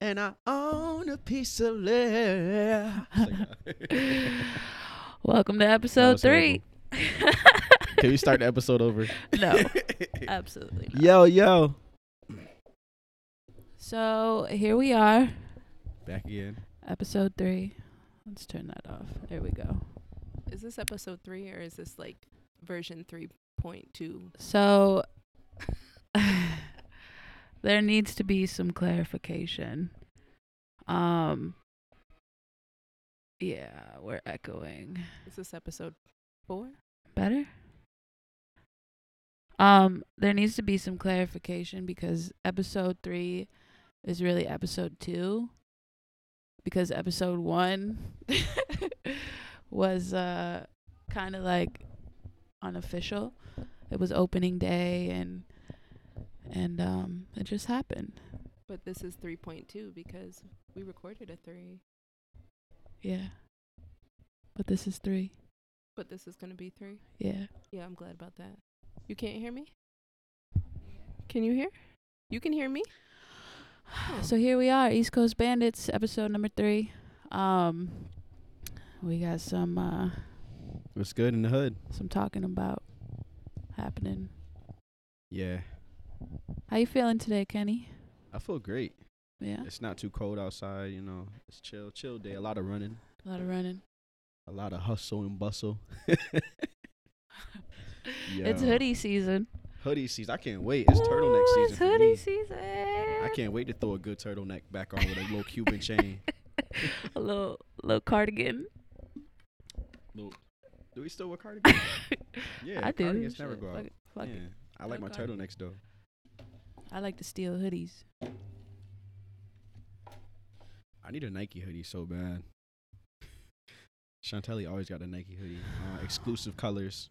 and I own a piece of land. Welcome to episode 3. Can we start the episode over? No, absolutely not. Yo. So here we are. Back again. Episode 3. Let's turn that off. There we go. Is this episode 3 or is this like version 3.2? So there needs to be some clarification. Yeah, we're echoing. Is this episode 4? Better? There needs to be some clarification because episode 3 is really episode 2. Because episode 1 was kind of like unofficial. It was opening day and it just happened. But this is 3.2 because we recorded a 3. Yeah. But this is 3. But this is going to be 3? Yeah. Yeah, I'm glad about that. You can't hear me? Can you hear? You can hear me? Oh. So here we are, East Coast Bandits, episode number 3. We got some... what's good in the hood? Some talking about happening. Yeah. How you feeling today, Kenny? I feel great. Yeah? It's not too cold outside, you know. It's chill day. A lot of running. A lot of hustle and bustle. Yo. It's hoodie season. I can't wait. It's turtleneck season. It's hoodie season. I can't wait to throw a good turtleneck back on with a little Cuban chain. A little cardigan. Do we still wear cardigans? Yeah, I do. Cardigans never go out. Fuck it. I like my turtlenecks though. I like to steal hoodies. I need a Nike hoodie so bad. Chantelli always got a Nike hoodie. Exclusive colors.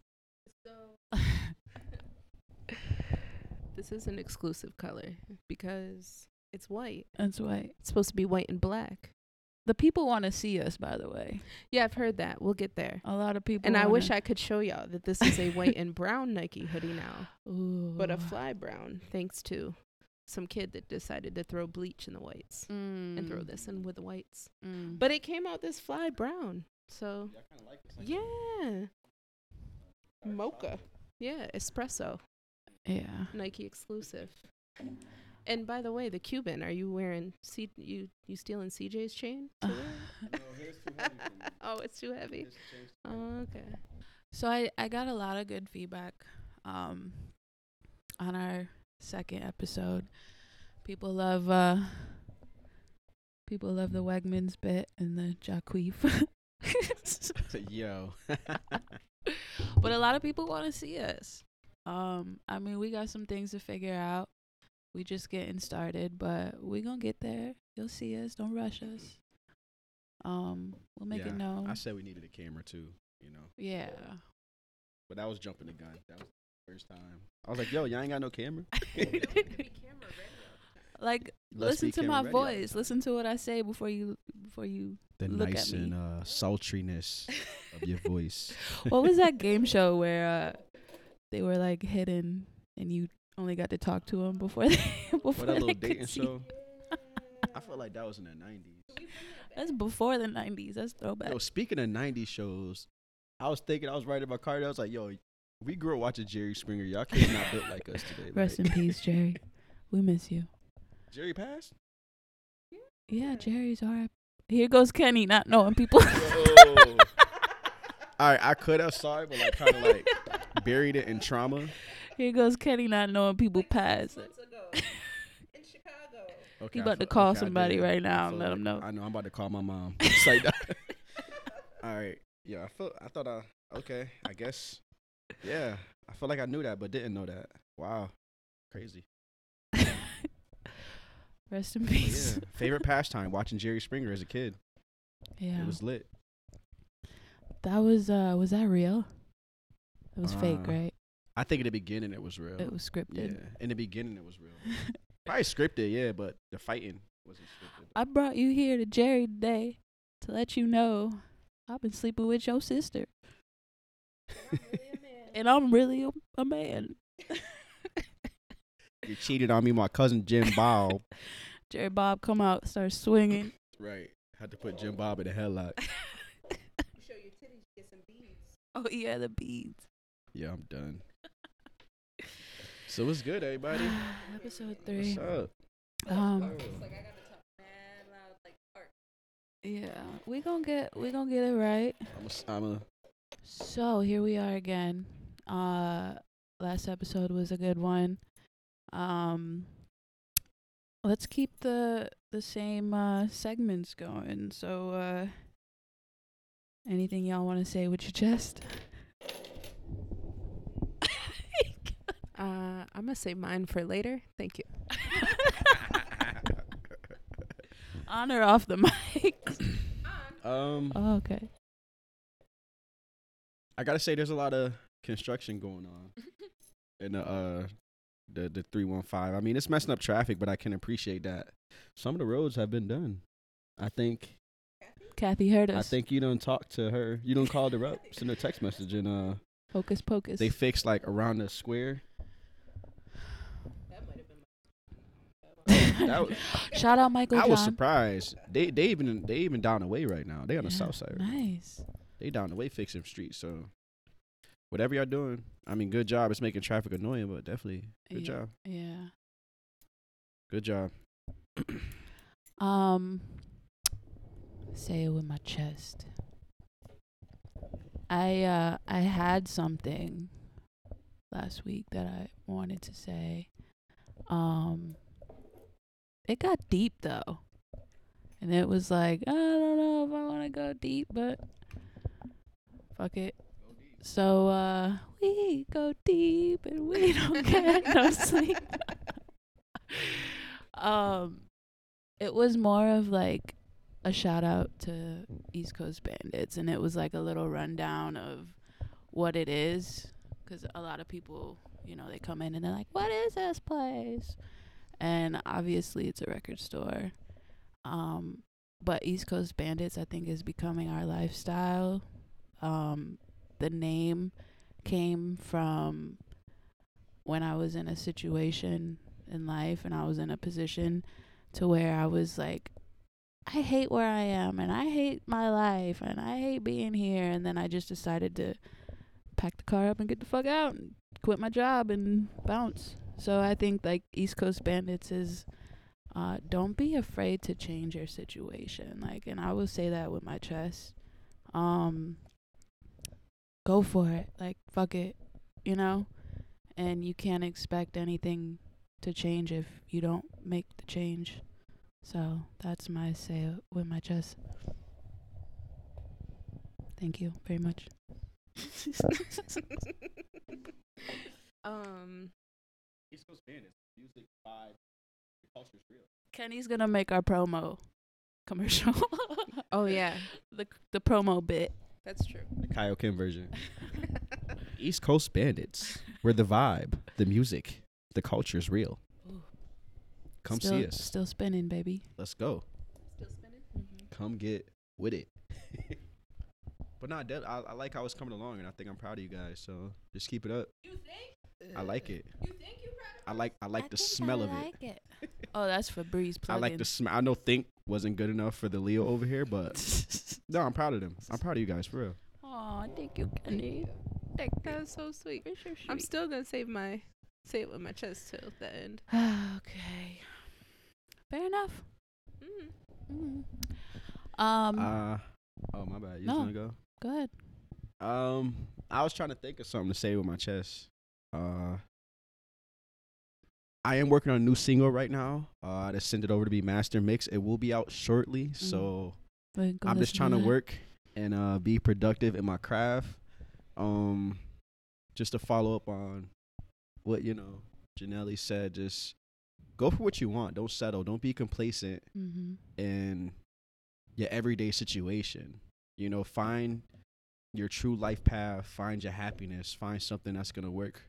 This is an exclusive color because it's white. That's white. It's supposed to be white and black. The people want to see us, by the way. Yeah, I've heard that. We'll get there. A lot of people. And I wish I could show y'all that this is a white and brown Nike hoodie now. Ooh. But a fly brown, thanks to some kid that decided to throw bleach in the whites and throw this in with the whites. Mm. But it came out this fly brown. So, yeah, I kinda like this Nike hoodie. Mocha. Yeah, espresso. Yeah. Nike exclusive. And by the way, the Cuban, are you wearing you stealing CJ's chain? No, it's too heavy. Oh, it's too heavy. Oh, okay. So I got a lot of good feedback on our second episode. People love the Wegmans bit and the Jacqueef. Yo. But a lot of people want to see us. I mean, we got some things to figure out. We just getting started, but we gonna get there. You'll see us. Don't rush us. We'll make it known. I said we needed a camera too, you know. Yeah. But that was jumping the gun. That was the first time. I was like, "Yo, y'all ain't got no camera." Like, listen to my voice. Listen to what I say before you the look nice at me. And sultriness of your voice. What was that game show where they were like hidden and you only got to talk to them before that little dating show? I feel like that was in the 90s. That's before the 90s. That's throwback. Yo, speaking of 90s shows, I was riding my car. And I was like, "Yo, we grew up watching Jerry Springer. Y'all kids not built like us today." Rest in peace, Jerry. We miss you. Jerry passed? Yeah, Jerry's alright. Here goes Kenny not knowing people. Alright, I could have saw it, but like kind of like buried it in trauma. Here goes Kenny not knowing people passed. In Chicago. Okay, he about to call somebody right now and let them know. I know I'm about to call my mom. Alright. Yeah, I feel like I knew that but didn't know that. Wow. Crazy. Rest in peace. Yeah. Favorite pastime, watching Jerry Springer as a kid. Yeah. It was lit. That was that real? It was fake, right? I think in the beginning it was real. It was scripted. Yeah, in the beginning it was real. Probably scripted, yeah, but the fighting wasn't scripted. I brought you here to Jerry today to let you know I've been sleeping with your sister. And I'm really a man. You cheated on me, my cousin Jim Bob. Jerry Bob come out, start swinging. Right. Had to put Jim Bob in a headlock. You show your titties, you get some beads. Oh, yeah, the beads. Yeah, I'm done. So what's good, everybody? Episode 3. What's up? Like I got to talk mad loud, like Parks. Yeah, we gonna get it right. So here we are again. Last episode was a good one. Let's keep the same segments going. So anything y'all want to say with your chest? I'm going to save mine for later. Thank you. On or off the mic? Oh, okay. I got to say there's a lot of construction going on in the 315. I mean, it's messing up traffic, but I can appreciate that. Some of the roads have been done. I think. Kathy heard us. I think you done talked to her. You done called her up, send her a text message, and hocus pocus. They fixed like around the square. Shout out Michael John. I was surprised. They even down the way right now. They on the south side. Nice. They down the way fixing streets. So whatever y'all doing, I mean, good job. It's making traffic annoying, but definitely good job. Yeah. Good job. Say it with my chest. I had something last week that I wanted to say. It got deep, though. And it was like, I don't know if I want to go deep, but fuck it. So, we go deep and we don't get no sleep. It was more of like a shout out to East Coast Bandits. And it was like a little rundown of what it is. Because a lot of people, they come in and they're like, what is this place? And obviously it's a record store, but East Coast Bandits I think is becoming our lifestyle. The name came from when I was in a situation in life, and I was in a position to where I was like, I hate where I am, and I hate my life, and I hate being here. And then I just decided to pack the car up and get the fuck out and quit my job and bounce. So I think like East Coast Bandits is, don't be afraid to change your situation. Like, and I will say that with my chest. Go for it. Like, fuck it, and you can't expect anything to change if you don't make the change. So that's my say with my chest. Thank you very much. East Coast Bandits, music, vibe, culture's real. Kenny's gonna make our promo commercial. Oh yeah, the promo bit. That's true. The Kaioken version. East Coast Bandits, where the vibe, the music, the culture's real. Ooh. Come still, see us. Still spinning, baby. Let's go. Still spinning. Mm-hmm. Come get with it. But nah, I like how it's coming along, and I think I'm proud of you guys. So just keep it up. You think? I like it. You think you're proud of it? I like the smell of it. I like it. Oh, that's Febreze plug-in. I like the smell. I know Think wasn't good enough for the Leo over here, but no, I'm proud of them. I'm proud of you guys for real. Oh, thank you, Kenny. That was so sweet. I'm still gonna say it with my chest till the end. Okay. Fair enough. Mm-hmm. Mm-hmm. Oh my bad. You just gonna go? Go ahead. I was trying to think of something to say with my chest. I am working on a new single right now. To send it over to be master mix. It will be out shortly. Mm-hmm. So I'm just trying to work and be productive in my craft. Just to follow up on what Janelle said. Just go for what you want. Don't settle. Don't be complacent in your everyday situation. Find your true life path. Find your happiness. Find something that's gonna work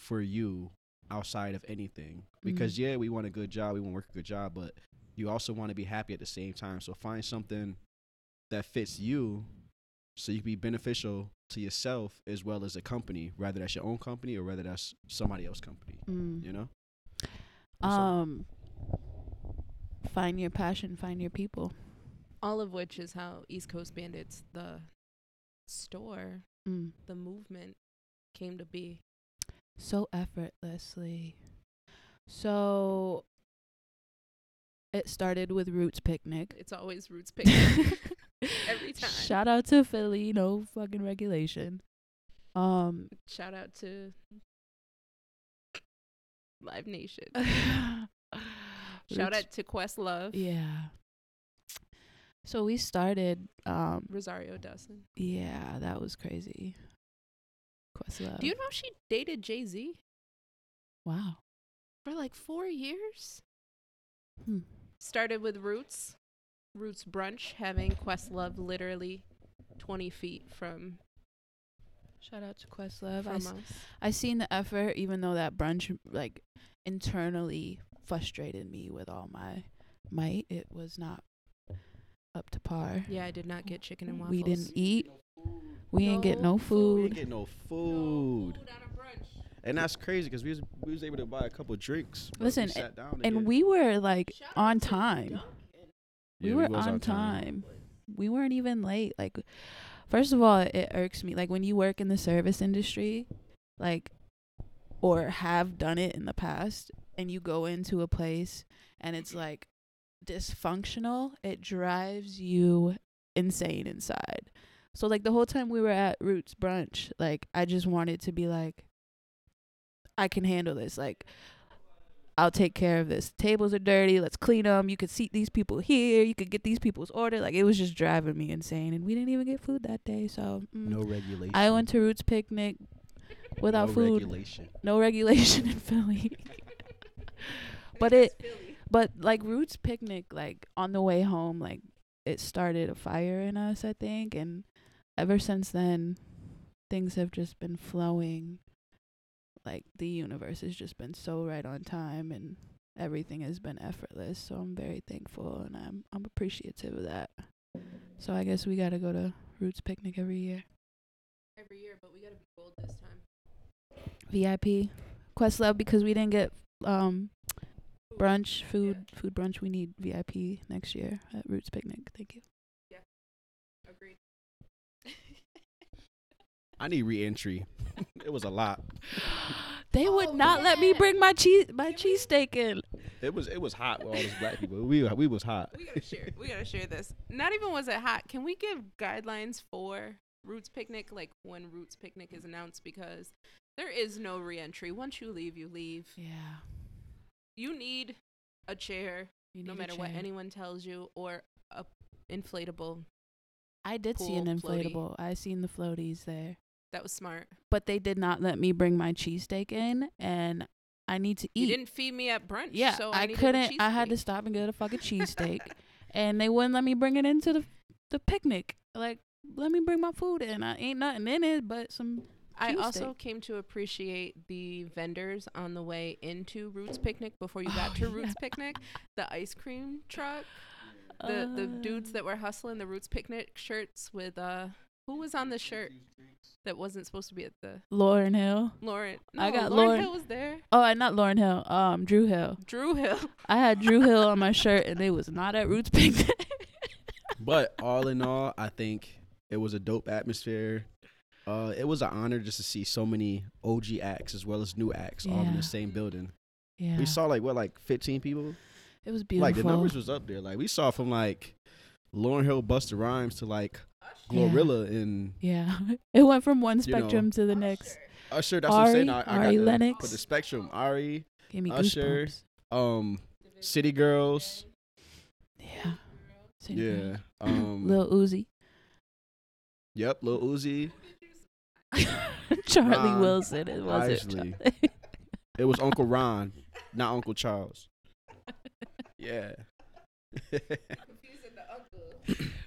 for you outside of anything, because we want a good job, we want to work a good job, but you also want to be happy at the same time. So find something that fits you so you can be beneficial to yourself as well as a company, whether that's your own company or whether that's somebody else's company. find your passion, find your people. All of which is how East Coast Bandits, the store, the movement came to be. So effortlessly. So it started with Roots Picnic. It's always Roots Picnic. Every time. Shout out to Philly, no fucking regulation. Shout out to Live Nation. Shout out to Questlove. Yeah. So we started Rosario Dawson. Yeah, that was crazy. Questlove. Do you know she dated Jay-Z? Wow. For like 4 years? Started with Roots Brunch, having Questlove literally 20 feet from. Shout out to Questlove. I seen the effort, even though that brunch like internally frustrated me with all my might. It was not up to par. Yeah, I did not get chicken and waffles. We didn't eat. We didn't get no food. We didn't get no food on a brunch. And that's crazy because we was able to buy a couple drinks. Listen, and we were like on time. We were on time. We weren't even late. Like, first of all, it irks me. Like when you work in the service industry, like, or have done it in the past, and you go into a place and it's like dysfunctional, it drives you insane inside. So like the whole time we were at Roots Brunch, like I just wanted to be like, I can handle this. Like, I'll take care of this. Tables are dirty. Let's clean them. You could seat these people here. You could get these people's order. Like, it was just driving me insane. And we didn't even get food that day. So, no regulation. I went to Roots Picnic without food. No regulation. No regulation in Philly. But like Roots Picnic, like on the way home, like it started a fire in us, I think. And ever since then, things have just been flowing. Like the universe has just been so right on time and everything has been effortless. So I'm very thankful and I'm appreciative of that. So I guess we gotta go to Roots Picnic every year. Every year, but we gotta be bold this time. VIP. Questlove, because we didn't get brunch, food brunch, we need VIP next year at Roots Picnic. Thank you. Yeah. Agreed. I need re-entry. It was a lot. They would not let me bring my cheesesteak in. It was hot with all these black people. We was hot. We gotta share this. Not even was it hot. Can we give guidelines for Roots Picnic, like when Roots Picnic is announced, because there is no re-entry. Once you leave, you leave. Yeah. You need a chair, no matter what anyone tells you, or a inflatable. I did see an inflatable. Floaty. I seen the floaties there. That was smart. But they did not let me bring my cheesesteak in, and I need to eat. You didn't feed me at brunch, yeah, so I couldn't. I had to stop and get a fucking cheesesteak, and they wouldn't let me bring it into the picnic. Like, let me bring my food in. I ain't nothing in it but some cheesesteak. I also came to appreciate the vendors on the way into Roots Picnic before you got to Roots Picnic. The ice cream truck, the dudes that were hustling the Roots Picnic shirts with who was on the shirt that wasn't supposed to be at the Lauryn Hill? Lauryn Hill was there. Oh, and not Lauryn Hill. Drew Hill. I had Drew Hill on my shirt, and they was not at Roots Picnic. But all in all, I think it was a dope atmosphere. It was an honor just to see so many OG acts as well as new acts all in the same building. Yeah. We saw like 15 people. It was beautiful. Like the numbers was up there. Like we saw from like Lauryn Hill, Busta Rhymes to like Glorilla and it went from one spectrum to the next. Usher, that's what I'm saying. Ari Lennox. But the spectrum, Ari, gave me Usher, goosebumps. City Girls, Girl. Lil Uzi. Yep, Lil Uzi. Charlie Wilson. It wasn't. It was Uncle Ron, not Uncle Charles. Yeah.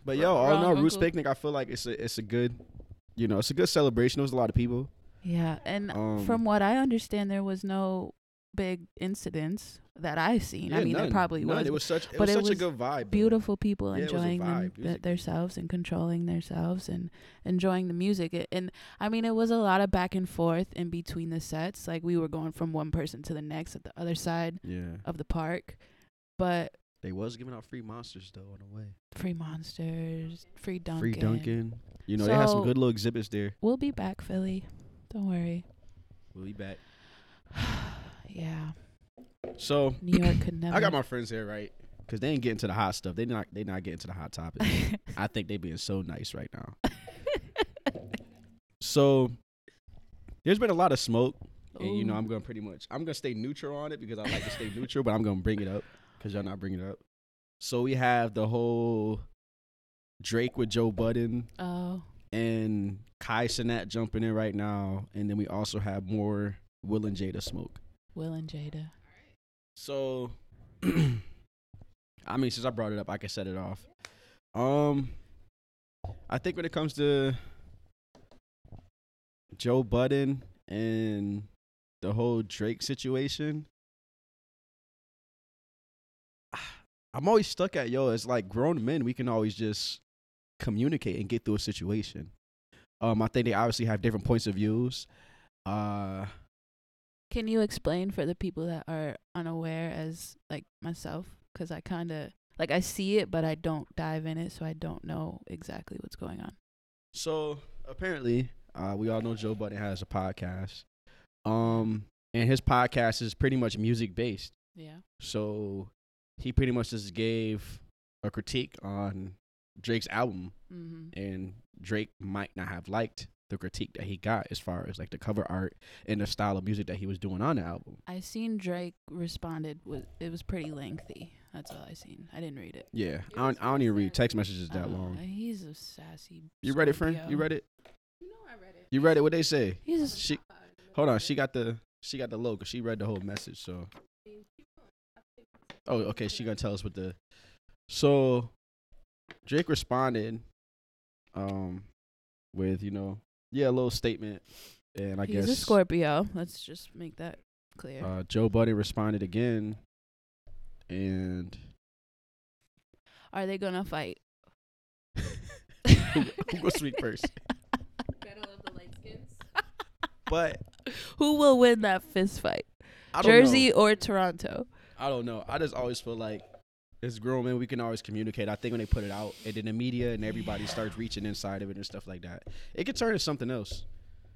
But yo, all in all, Roots Picnic, I feel like it's a good celebration. There was a lot of people. Yeah, and from what I understand, there was no big incidents that I seen. Yeah, I mean, there probably was. It was such a good vibe. Beautiful people enjoying themselves and controlling themselves and enjoying the music. And I mean, it was a lot of back and forth in between the sets. Like we were going from one person to the next at the other side of the park, but. They was giving out free monsters though on the way. Free monsters, free Dunkin'. Free Dunkin'. You know, so they had some good little exhibits there. We'll be back, Philly. Don't worry. We'll be back. Yeah. So New York could never. I got my friends here, right? Because they ain't getting to the hot stuff. They not getting to the hot topic. I think they being so nice right now. So there's been a lot of smoke. Ooh. And you know, I'm gonna stay neutral on it because I like to stay neutral, but I'm gonna bring it up because y'all not bringing it up. So we have the whole Drake with Joe Budden. Oh. And Kai Cenat jumping in right now, and then we also have more Will and Jada smoke. Will and Jada. So, I mean, since I brought it up, I can set it off. I think when it comes to Joe Budden and the whole Drake situation, I'm always stuck at, yo, it's like grown men, we can always just communicate and get through a situation. I think they obviously have different points of views. Can you explain for the people that are unaware, as like myself, because I kind of like, I see it but I don't dive in it, so I don't know exactly what's going on. So apparently we all know Joe Budden has a podcast, and his podcast is pretty much music based. Yeah. So he pretty much just gave a critique on Drake's album, mm-hmm. and Drake might not have liked the critique that he got as far as like the cover art and the style of music that he was doing on the album. I seen Drake responded with, it was pretty lengthy. That's all I seen. I didn't read it. Yeah, I don't even read text messages that long. He's a sassy. You read it, friend? You read it? You know I read it. You read it? What they say? She. Hold on. She got the logo. She read the whole message. So. Oh, okay. She gonna tell us what the. So. Drake responded with, you know, yeah, a little statement, and I guess he's a Scorpio. Let's just make that clear. Joe Budden responded again, and are they gonna fight? Who will speak first? Battle of the light skins. But who will win that fist fight? Jersey or Toronto? I don't know. I just always feel like, as grown men, we can always communicate. I think when they put it out, and then the media and everybody starts reaching inside of it and stuff like that, it could turn into something else.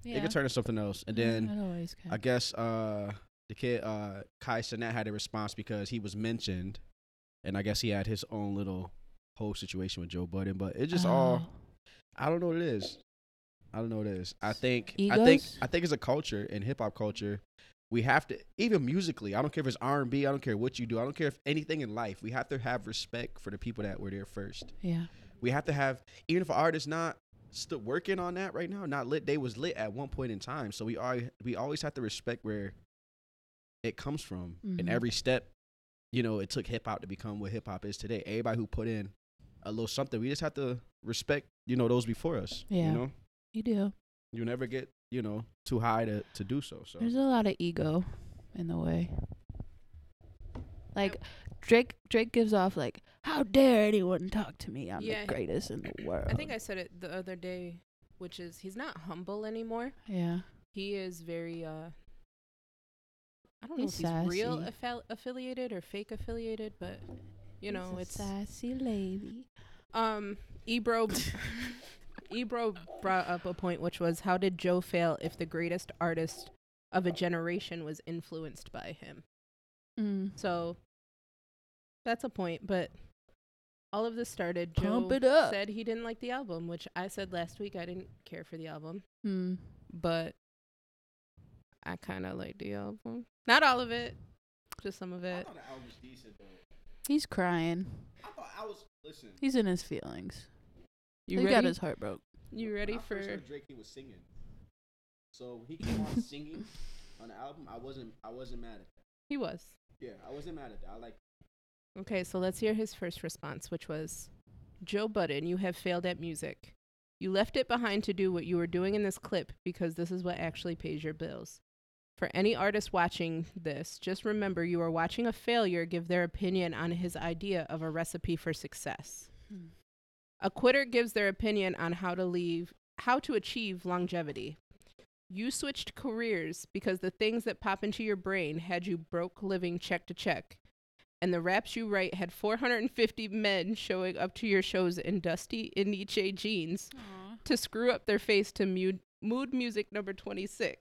Yeah. It could turn into something else. And then I guess the kid, Kai Cenat, had a response because he was mentioned, and I guess he had his own little whole situation with Joe Budden. But it just all, I don't know what it is. I don't know what it is. I think it's a culture, in hip hop culture. We have to, even musically, I don't care if it's R&B, I don't care what you do, I don't care if anything in life, we have to have respect for the people that were there first. Yeah. We have to have, even if an artist not still working on that right now, not lit, they was lit at one point in time. So we always have to respect where it comes from. Mm-hmm. And every step, you know, it took hip-hop to become what hip-hop is today. Everybody who put in a little something, we just have to respect, you know, those before us. Yeah. You know? You do. You never get, you know, too high to do so. So there's a lot of ego in the way. Like Drake gives off like, how dare anyone talk to me? I'm the greatest in the world. I think I said it the other day, which is he's not humble anymore. Yeah. He is very I don't know if sassy. He's real affiliated or fake affiliated, but you know, it's sassy lady. Ebro brought up a point, which was, how did Joe fail if the greatest artist of a generation was influenced by him? Mm. So that's a point, but all of this started, Joe said he didn't like the album, which I said last week I didn't care for the album. Mm. But I kind of like the album. Not all of it, just some of it. I thought the album was decent, though. He's crying. Listen. He's in his feelings. He got his heart broke. You ready for? When I first heard Drake, he was singing. So when he came on singing on the album, I wasn't mad at that. He was. Yeah, I wasn't mad at that. I like. Okay, so let's hear his first response, which was, "Joe Budden, you have failed at music. You left it behind to do what you were doing in this clip because this is what actually pays your bills. For any artist watching this, just remember you are watching a failure give their opinion on his idea of a recipe for success." Hmm. A quitter gives their opinion on how to achieve longevity. You switched careers because the things that pop into your brain had you broke living check to check. and the raps you write had 450 men showing up to your shows in dusty Iniche jeans Aww. To screw up their face to mood music number 26.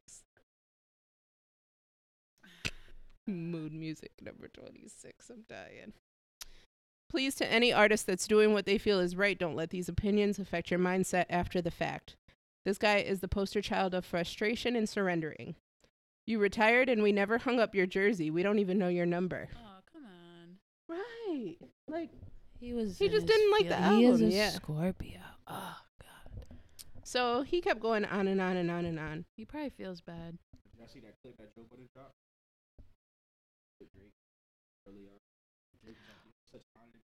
Mood music number 26. I'm dying. Please, to any artist that's doing what they feel is right, don't let these opinions affect your mindset after the fact. This guy is the poster child of frustration and surrendering. You retired and we never hung up your jersey. We don't even know your number. Oh, come on. Right. Like, he just didn't like the album. He is a Scorpio. Oh, God. So he kept going on and on and on and on. He probably feels bad. Did y'all see that clip that Joe Budden dropped? Drake early on. Drake was such an honor.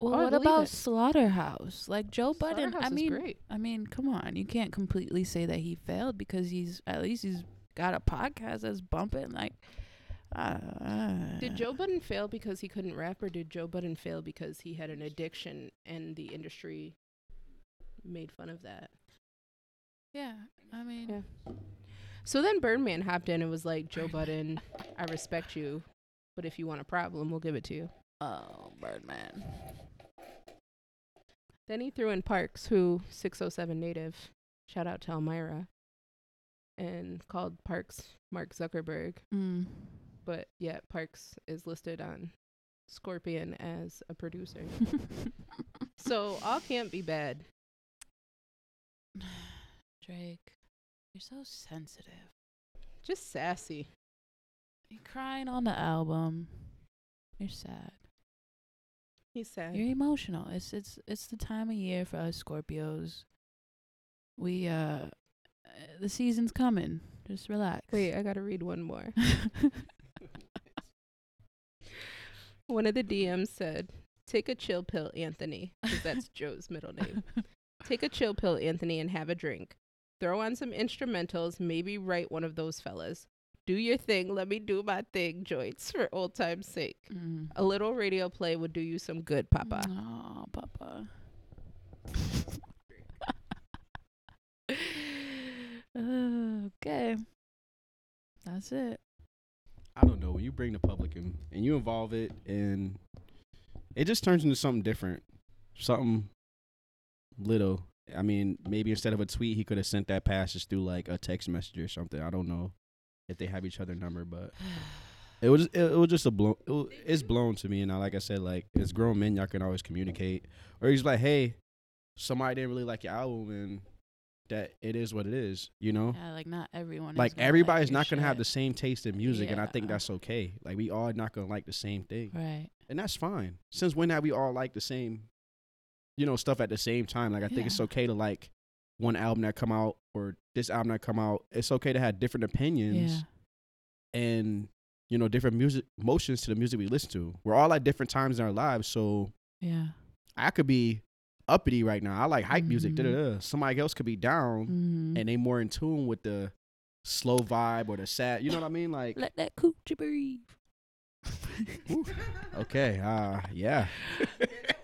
Well, what about it. Slaughterhouse? Like, Joe Budden, I mean, great. I mean, come on. You can't completely say that he failed because he's got a podcast that's bumping. Like, did Joe Budden fail because he couldn't rap, or did Joe Budden fail because he had an addiction and the industry made fun of that? Yeah, I mean. Yeah. So then Birdman hopped in and was like, Joe Budden, I respect you, but if you want a problem, we'll give it to you. Oh, Birdman. Then he threw in Parks, who 607 native, shout out to Elmira, and called Parks Mark Zuckerberg. Mm. But yeah, Parks is listed on Scorpion as a producer. So all can't be bad. Drake, you're so sensitive. Just sassy. You're crying on the album. You're sad. He's sad. You're emotional. It's the time of year for us Scorpios. We the season's coming. Just relax. Wait, I gotta read one more. One of the DMs said, "Take a chill pill, Anthony," because that's Joe's middle name. Take a chill pill, Anthony, and have a drink. Throw on some instrumentals. Maybe write one of those fellas. Do your thing. Let me do my thing, Joyce, for old time's sake. Mm. A little radio play would do you some good, Papa. Oh, Papa. Okay. That's it. I don't know. When you bring the public in and you involve it, and it just turns into something different. Something little. I mean, maybe instead of a tweet, he could have sent that passage through like a text message or something. I don't know if they have each other number, but it was just a it's blown to me. And like I said, like, as grown men, y'all can always communicate. Or he's like, hey, somebody didn't really like your album, and that it is what it is, you know? Yeah, like, not everyone. Like, everybody's not gonna have the same taste in music, and I think that's okay. Like, we all not gonna like the same thing, right? And that's fine. Since when have we all like the same, you know, stuff at the same time? Like, I think it's okay to like one album that come out or this album that come out. It's okay to have different opinions and, you know, different music motions to the music we listen to. We're all at different times in our lives. So I could be uppity right now. I like hype music. Da-da-da. Somebody else could be down and they more in tune with the slow vibe or the sad. You know what I mean? Like, let that coochie breathe. Okay. Yeah.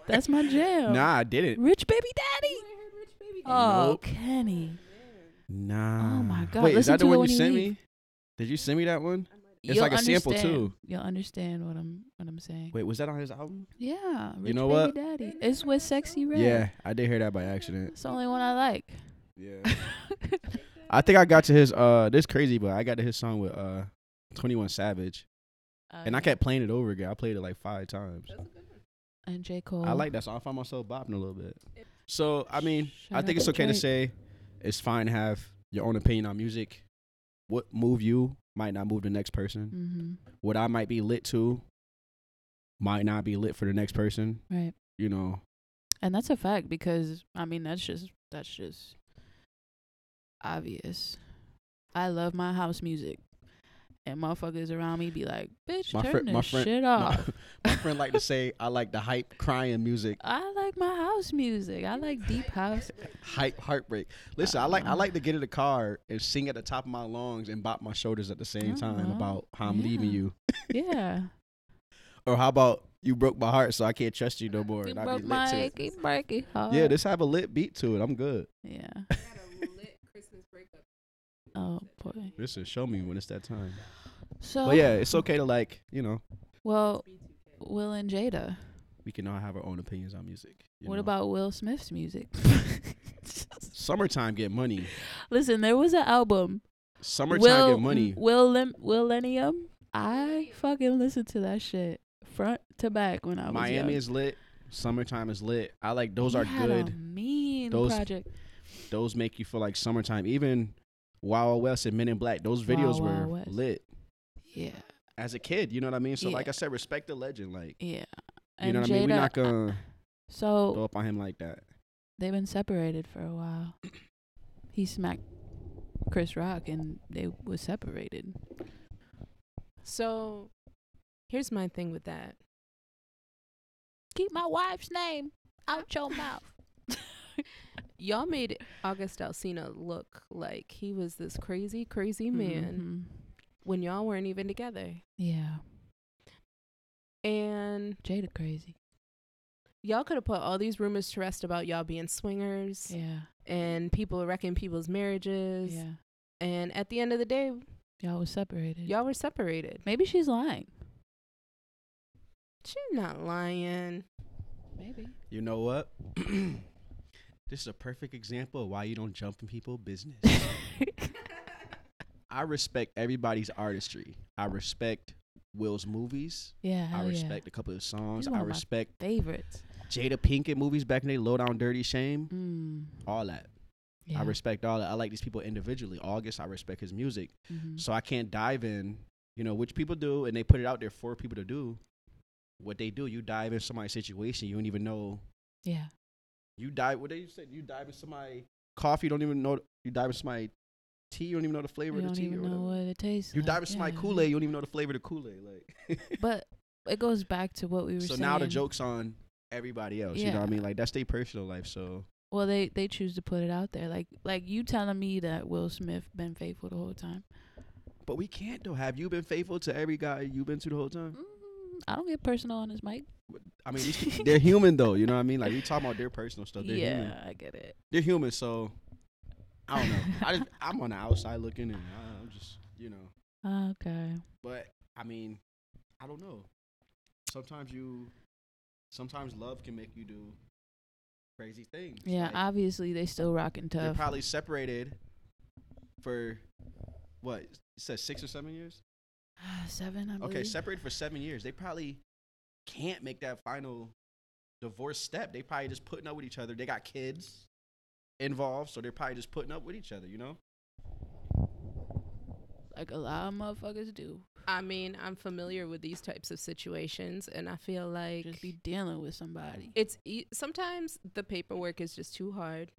That's my jam. Nah, I didn't. Rich Baby Daddy. Oh, nope. Kenny. Nah. Oh, my God. Wait, is that the one you sent me? Did you send me that one? It's like a sample, too. You'll understand what I'm saying. Wait, was that on his album? Yeah. Rich you know Baby what? Daddy. It's with Sexy Red. Yeah, I did hear that by accident. It's the only one I like. Yeah. I think I got to his, this crazy, but I got to his song with 21 Savage. And I kept playing it over again. I played it like 5 times. That's a good one. And J. Cole. I like that song. I find myself bopping a little bit. So, I mean, I think it's okay to say it's fine to have your own opinion on music. What move you might not move the next person. Mm-hmm. What I might be lit to might not be lit for the next person. Right. You know. And that's a fact because, I mean, that's just obvious. I love my house music. And motherfuckers around me be like, bitch, turn this shit off. My friend like to say, I like the hype crying music. I like my house music. I like deep house. Hype heartbreak. Listen, I like to get in the car and sing at the top of my lungs and bop my shoulders at the same time about how I'm leaving you. Yeah. Or how about you broke my heart, so I can't trust you no more. You broke my achy heart. Yeah, just have a lit beat to it. I'm good. Yeah. I had a lit Christmas breakup. Oh, boy. Listen, show me when it's that time. So, but yeah, it's okay to like, you know. Well, Will and Jada. We can all have our own opinions on music. What about Will Smith's music? Summertime Get Money. Listen, there was an album. Summertime Get Money. Millennium. I fucking listened to that shit front to back when I was young. Miami is lit. Summertime is lit. I like those are good. Project. Those make you feel like summertime. Even Wild West and Men in Black. Those videos were lit. Yeah. As a kid, you know what I mean? So like I said, respect the legend. Like yeah. You know what Jada, I mean? We're not gonna go up on him like that. They've been separated for a while. He smacked Chris Rock and they were separated. So here's my thing with that. Keep my wife's name out your mouth. Y'all made August Alsina look like he was this crazy, crazy man when y'all weren't even together. Yeah. And Jada crazy. Y'all could have put all these rumors to rest about y'all being swingers. Yeah. And people wrecking people's marriages. Yeah. And at the end of the day, y'all were separated. Maybe she's lying. She's not lying. Maybe. You know what? This is a perfect example of why you don't jump in people's business. I respect everybody's artistry. I respect Will's movies. Yeah. I respect a couple of songs. I respect favorites. Jada Pinkett movies back in the day, Low Down Dirty Shame. All that. Yeah. I respect all that. I like these people individually. August, I respect his music. So I can't dive in, which people do, and they put it out there for people to do. What they do, you dive in somebody's situation, you don't even know. Yeah. You dive, what they said, you dive in somebody's coffee, you don't even know, you dive in somebody's tea, you don't even know the flavor of the tea or whatever. You don't know what it tastes like. You dive in somebody's Kool-Aid, you don't even know the flavor of the Kool-Aid. Like. But it goes back to what we were saying. So now the joke's on everybody else, you know what I mean? Like, that's their personal life, so. Well, they choose to put it out there. Like you telling me that Will Smith been faithful the whole time. But we can't, though. Have you been faithful to every guy you've been to the whole time? I don't get personal on this mic. I mean, they're human, though. You know what I mean? Like, we talking about their personal stuff. They're human. I get it. They're human, so I don't know. I'm on the outside looking, and I'm just, Okay. But I mean, I don't know. Sometimes love can make you do crazy things. Yeah, like, obviously they still rocking tough. They're probably separated for what? It says 6 or 7 years. 7, I believe. Okay, separated for 7 years. They probably can't make that final divorce step. They probably just putting up with each other. They got kids involved, so they're probably just putting up with each other, Like a lot of motherfuckers do. I mean, I'm familiar with these types of situations, and I feel like... Just be dealing with somebody. It's sometimes the paperwork is just too hard.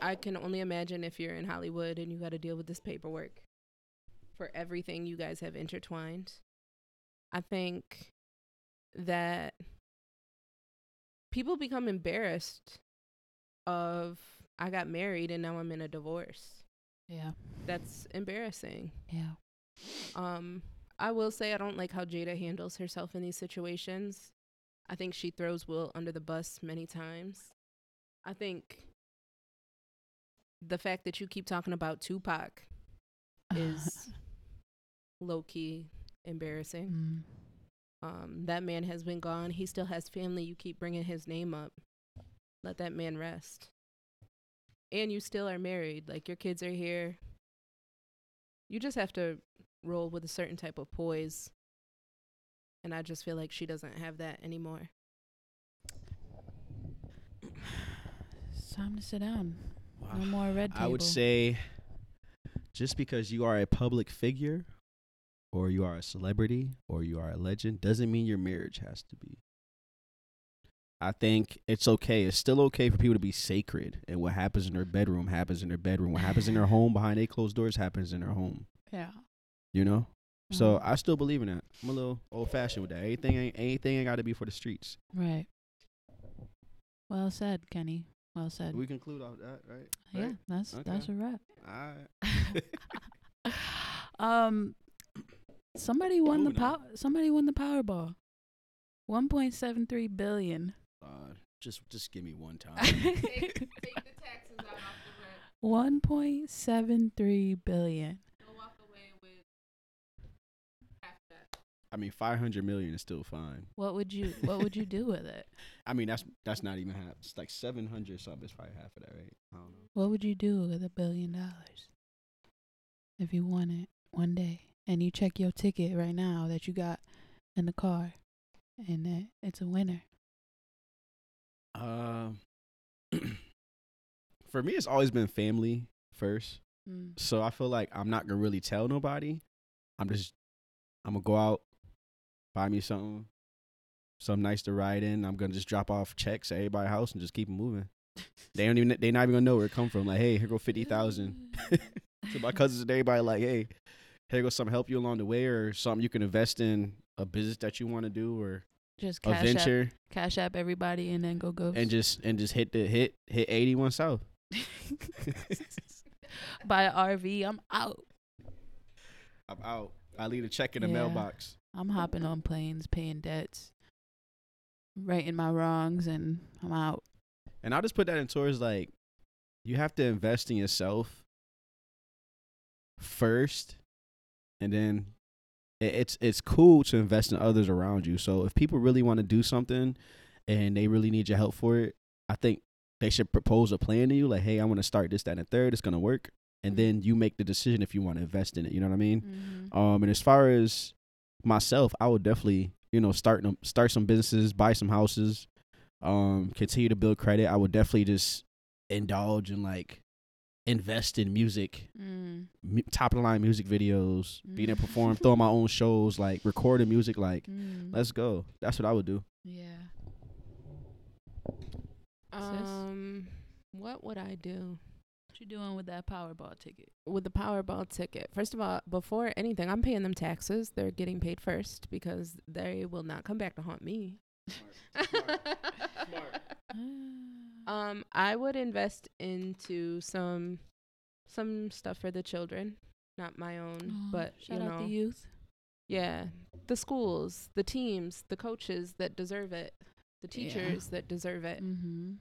I can only imagine if you're in Hollywood and you got to deal with this paperwork. For everything you guys have intertwined. I think that people become embarrassed of I got married and now I'm in a divorce. Yeah. That's embarrassing. Yeah. I will say I don't like how Jada handles herself in these situations. I think she throws Will under the bus many times. I think the fact that you keep talking about Tupac is low-key embarrassing. That man has been gone. He still has family. You keep bringing his name up. Let that man rest. And you still are married. Like, your kids are here. You just have to roll with a certain type of poise. And I just feel like she doesn't have that anymore. It's time to sit down. Wow. No more red table. I would say... Just because you are a public figure or you are a celebrity or you are a legend doesn't mean your marriage has to be. I think it's okay. It's still okay for people to be sacred. And what happens in their bedroom happens in their bedroom. What happens in their home behind their closed doors happens in their home. Yeah. So I still believe in that. I'm a little old fashioned with that. Anything ain't got to be for the streets. Right. Well said, Kenny. Well said. We conclude off that, right? Yeah, right? That's a wrap. All right. Somebody won the Powerball. 1.73 billion. Just give me one time. take the taxes out off the rent. 1.73 billion. You'll walk away with half that. I mean, 500 million is still fine. What would you do with it? I mean, that's not even half. It's like 700 something. It's probably half of that, right? I don't know. What would you do with $1 billion if you won it one day and you check your ticket right now that you got in the car and that it's a winner? For me, it's always been family first. Mm. So I feel like I'm not gonna really tell nobody. I'm gonna go out, buy me something nice to ride in. I'm gonna just drop off checks at everybody's house and just keep them moving. They're not even gonna know where it come from. Like, hey, here go 50,000. So my cousins and everybody like, hey, here go some help you along the way or something you can invest in a business that you want to do or just a venture. Cash app everybody and then go. And just hit 81 South. Buy an RV. I'm out. I leave a check in the mailbox. I'm hopping on planes, paying debts, righting my wrongs, and I'm out. And I'll just put that in towards, like, you have to invest in yourself first, and then it's cool to invest in others around you. So if people really want to do something and they really need your help for it, I think they should propose a plan to you, like, hey, I want to start this, that, and third. It's going to work. And then you make the decision if you want to invest in it. You know what I mean? Mm-hmm. And as far as myself, I would definitely, you know, start some businesses, buy some houses, continue to build credit. I would definitely just indulge and, like, invest in music, top of the line music videos, being able to perform, throwing my own shows, like, recording music, like, let's go. That's what I would do. Yeah. What would I do? What you doing with that Powerball ticket? With the Powerball ticket. First of all, before anything, I'm paying them taxes. They're getting paid first because they will not come back to haunt me. Smart. I would invest into some stuff for the children. Not my own, but shout out the youth. Yeah. The schools, the teams, the coaches that deserve it, the teachers that deserve it. Mm-hmm.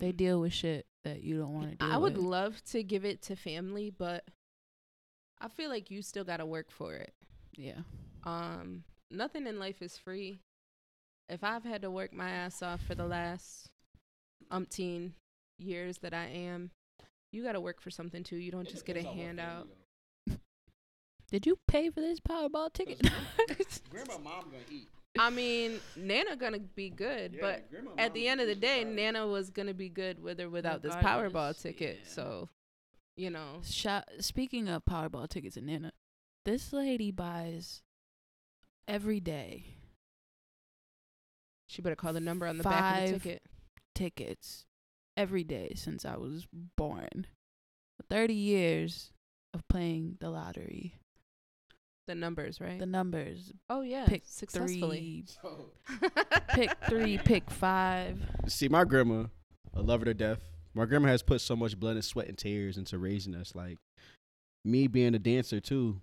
They deal with shit that you don't want to deal with. I would love to give it to family, but I feel like you still got to work for it. Yeah. Nothing in life is free. If I've had to work my ass off for the last umpteen years that I am, you got to work for something too. You don't just get a handout. Did you pay for this Powerball ticket? Grandma, mom gonna eat. I mean, Nana gonna be good, yeah, but at the end of the day, Nana was gonna be good with or without this Powerball ticket. Yeah. So, you know. Speaking of Powerball tickets and Nana, this lady buys every day. She better call the number on the back of the ticket. 5 tickets every day since I was born. 30 years of playing the lottery. The numbers, right? The numbers. Oh, yeah. Pick successfully. 3. Pick 3, pick 5. See, my grandma, I love her to death. My grandma has put so much blood and sweat and tears into raising us. Like, me being a dancer, too.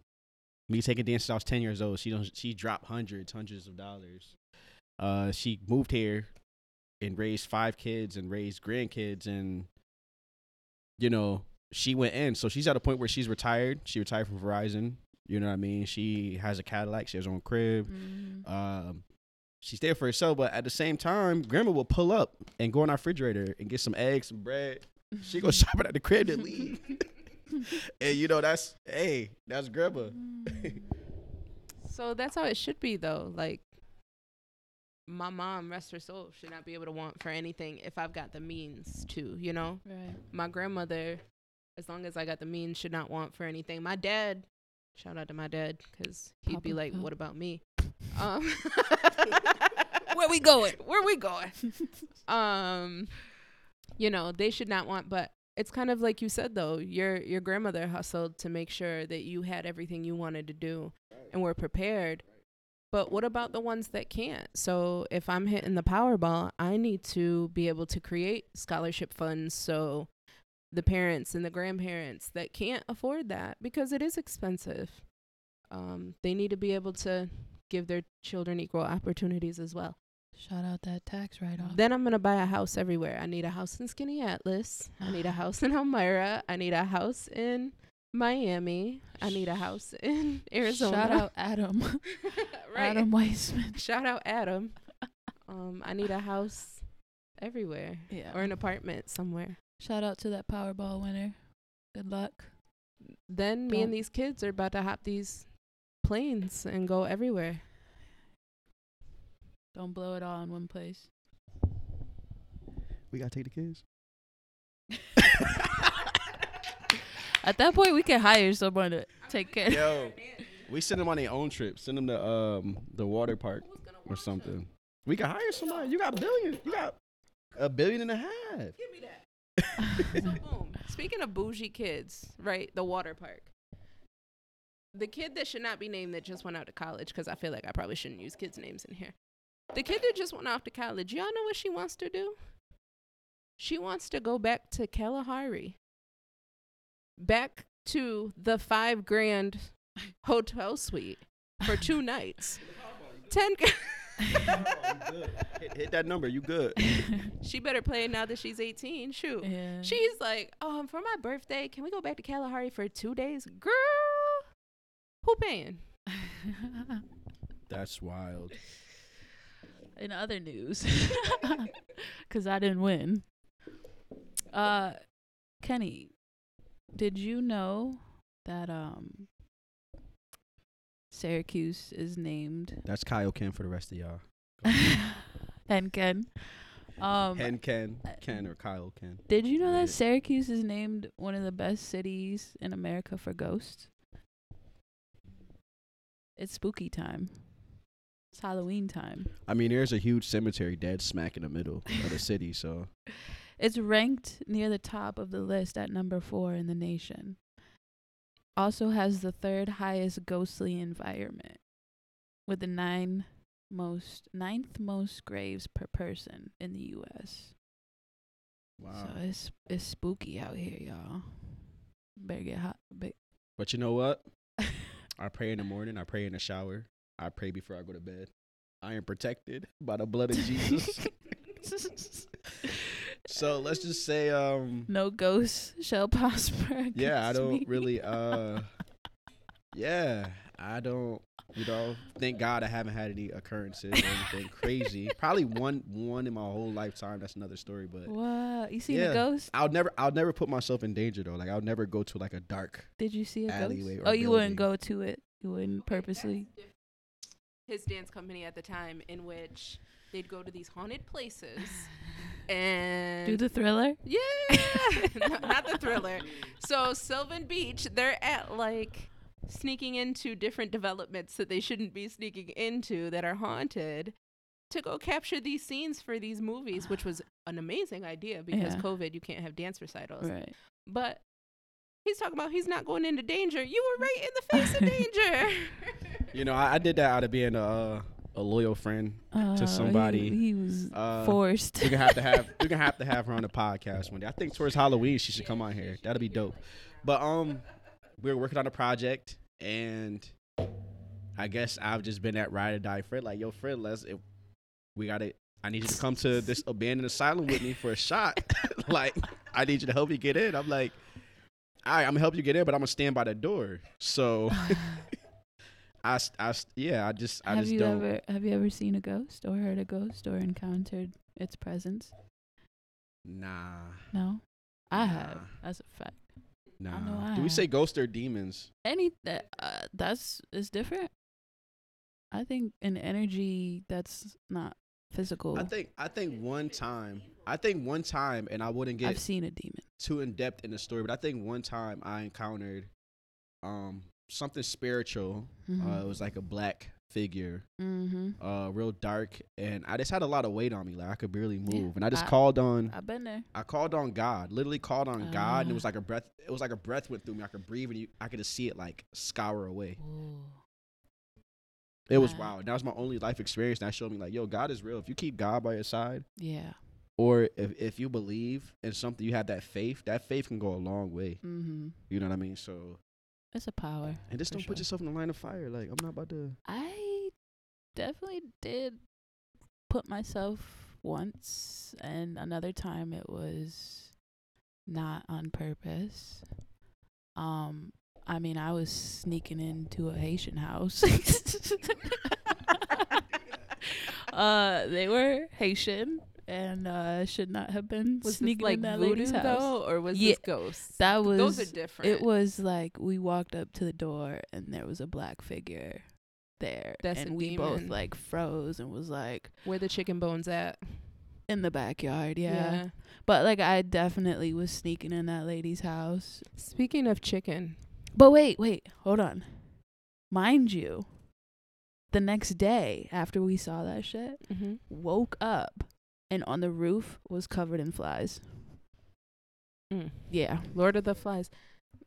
Me taking dance since I was 10 years old. She dropped hundreds of dollars. She moved here and raised 5 kids and raised grandkids. And, you know, she went in. So she's at a point where she's retired. She retired from Verizon. You know what I mean? She has a Cadillac. She has her own crib. Mm-hmm. She's there for herself. But at the same time, Grandma will pull up and go in our refrigerator and get some eggs, some bread. She go shopping at the crib and leave. And, you know, that's Grandma. So that's how it should be, though. Like, my mom, rest her soul, should not be able to want for anything if I've got the means to, you know? Right. My grandmother, as long as I got the means, should not want for anything. My dad... Shout out to my dad, because he'd be like, what about me? Where we going? You know, they should not want, but it's kind of like you said, though, your grandmother hustled to make sure that you had everything you wanted to do and were prepared. But what about the ones that can't? So if I'm hitting the Powerball, I need to be able to create scholarship funds so the parents and the grandparents that can't afford that because it is expensive. They need to be able to give their children equal opportunities as well. Shout out that tax write-off. Then I'm going to buy a house everywhere. I need a house in Skinny Atlas. I need a house in Elmira. I need a house in Miami. I need a house in Arizona. Shout out Adam. Right. Adam Weissman. Shout out Adam. I need a house everywhere. Yeah. Or an apartment somewhere. Shout out to that Powerball winner. Good luck. Then me and these kids are about to hop these planes and go everywhere. Don't blow it all in one place. We gotta take the kids. At that point, we can hire someone to take care. Yo, we send them on their own trip. Send them to the water park or something. Them? We can hire somebody. You got a billion. You got $1.5 billion. Give me that. So boom. Speaking of bougie kids, right? The water park. The kid that should not be named that just went out to college, because I feel like I probably shouldn't use kids' names in here. The kid that just went off to college. Y'all know what she wants to do? She wants to go back to Kalahari. Back to the $5,000 hotel suite for 2 nights. Hit that number, you good. She better play it now that she's 18. Shoot. Yeah. She's like, for my birthday, can we go back to Kalahari for 2 days? Girl, who paying? That's wild. In other news, because I didn't win. Kenny, did you know that Syracuse is named? That's Kyle Ken for the rest of y'all. And Ken. And Ken or Kyle Ken. Did you know that Syracuse is named one of the best cities in America for ghosts? It's spooky time. It's Halloween time. I mean, there's a huge cemetery dead smack in the middle of the city, so... It's ranked near the top of the list at number 4 in the nation. Also has the 3rd highest ghostly environment, with the 9th most graves per person in the U.S. Wow. So it's spooky out here, y'all. Better get hot. But you know what? I pray in the morning. I pray in the shower. I pray before I go to bed. I am protected by the blood of Jesus. So let's just say no ghost shall prosper. Yeah, I don't really I don't, thank God I haven't had any occurrences or anything crazy. Probably one in my whole lifetime, that's another story, but wow, you seen a ghost? I'll never put myself in danger though. Like I'll never go to like a dark Did you see a alleyway ghost? Or you wouldn't go to it. You wouldn't purposely. His dance company at the time in which they'd go to these haunted places and do the Thriller. Yeah. not the Thriller. So Sylvan Beach, they're at like sneaking into different developments that they shouldn't be sneaking into that are haunted to go capture these scenes for these movies, which was an amazing idea because COVID, you can't have dance recitals. Right. But he's talking about he's not going into danger. You were right in the face of danger. You know, I did that out of being a loyal friend to somebody. He was forced. We're gonna have to have her on the podcast one day. I think towards Halloween she should come on here. That'll be dope. But we were working on a project, and I guess I've just been that ride or die friend. Like, yo, friend, I need you to come to this abandoned asylum with me for a shot. Like, I need you to help me get in. I'm like, all right, I'm gonna help you get in, but I'm gonna stand by the door. So. Have you ever seen a ghost or heard a ghost or encountered its presence? Nah. No? I have. That's a fact. Nah. Do we say ghosts or demons? It's different. I think an energy that's not physical. I think one time, and I wouldn't get. I've seen a demon. Too in depth in the story, but I think one time I encountered, something spiritual. Mm-hmm. It was like a black figure, mm-hmm. Real dark, and I just had a lot of weight on me. Like I could barely move, and I just called on. I've been there. I called on God, literally called on God, and it was like a breath. It was like a breath went through me. I could breathe, and I could just see it like scour away. Ooh. It was wild. That was my only life experience, and that showed me like, yo, God is real. If you keep God by your side, or if you believe in something, you have that faith can go a long way. Mm-hmm. You know what I mean? So. It's a power. And just don't put yourself in the line of fire. Like, I'm not about to. I definitely did put myself once, and another time it was not on purpose. I mean, I was sneaking into a Haitian house. They were Haitian and should not have been sneaking in that lady's house. Was this like voodoo though, or was this ghosts? That was, those are different. It was like we walked up to the door and there was a black figure there. That's and we demon. Both like froze and was like, where the chicken bones at? In the backyard, yeah. But like I definitely was sneaking in that lady's house. Speaking of chicken. But wait, hold on. Mind you, the next day after we saw that shit, woke up and on the roof was covered in flies. Mm. Yeah. Lord of the Flies.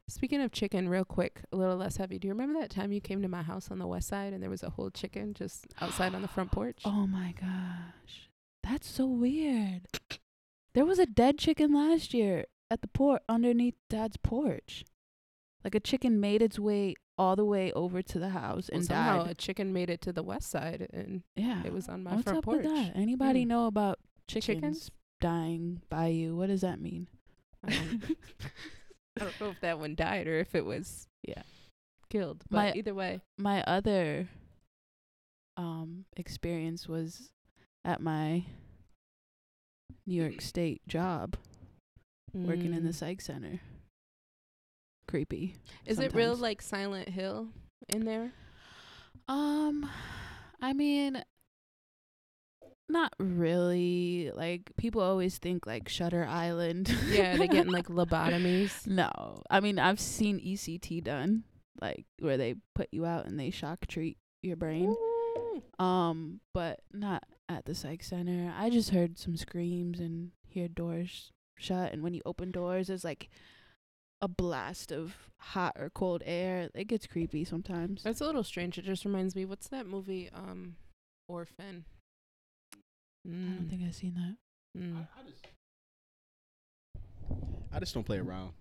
Speaking of chicken, real quick, a little less heavy. Do you remember that time you came to my house on the west side and there was a whole chicken just outside on the front porch? Oh my gosh. That's so weird. There was a dead chicken last year at the port underneath Dad's porch. Like a chicken made its way all the way over to the house and somehow died. A chicken made it to the west side and it was on my front porch. What's up with that? Anybody know about chickens dying by you? What does that mean? I don't know if that one died or if it was killed. But either way, my other experience was at my New York State job, working in the psych center. Creepy. Is sometimes. It real like Silent Hill in there? I mean, not really. Like people always think like Shutter Island. Yeah, they're getting like lobotomies. No, I mean I've seen ECT done, like where they put you out and they shock treat your brain. Ooh. But not at the psych center. I just heard some screams and hear doors shut, and when you open doors there's like a blast of hot or cold air. It gets creepy sometimes. That's a little strange. It just reminds me, what's that movie, Orphan? I don't think I've seen that. I just don't play around.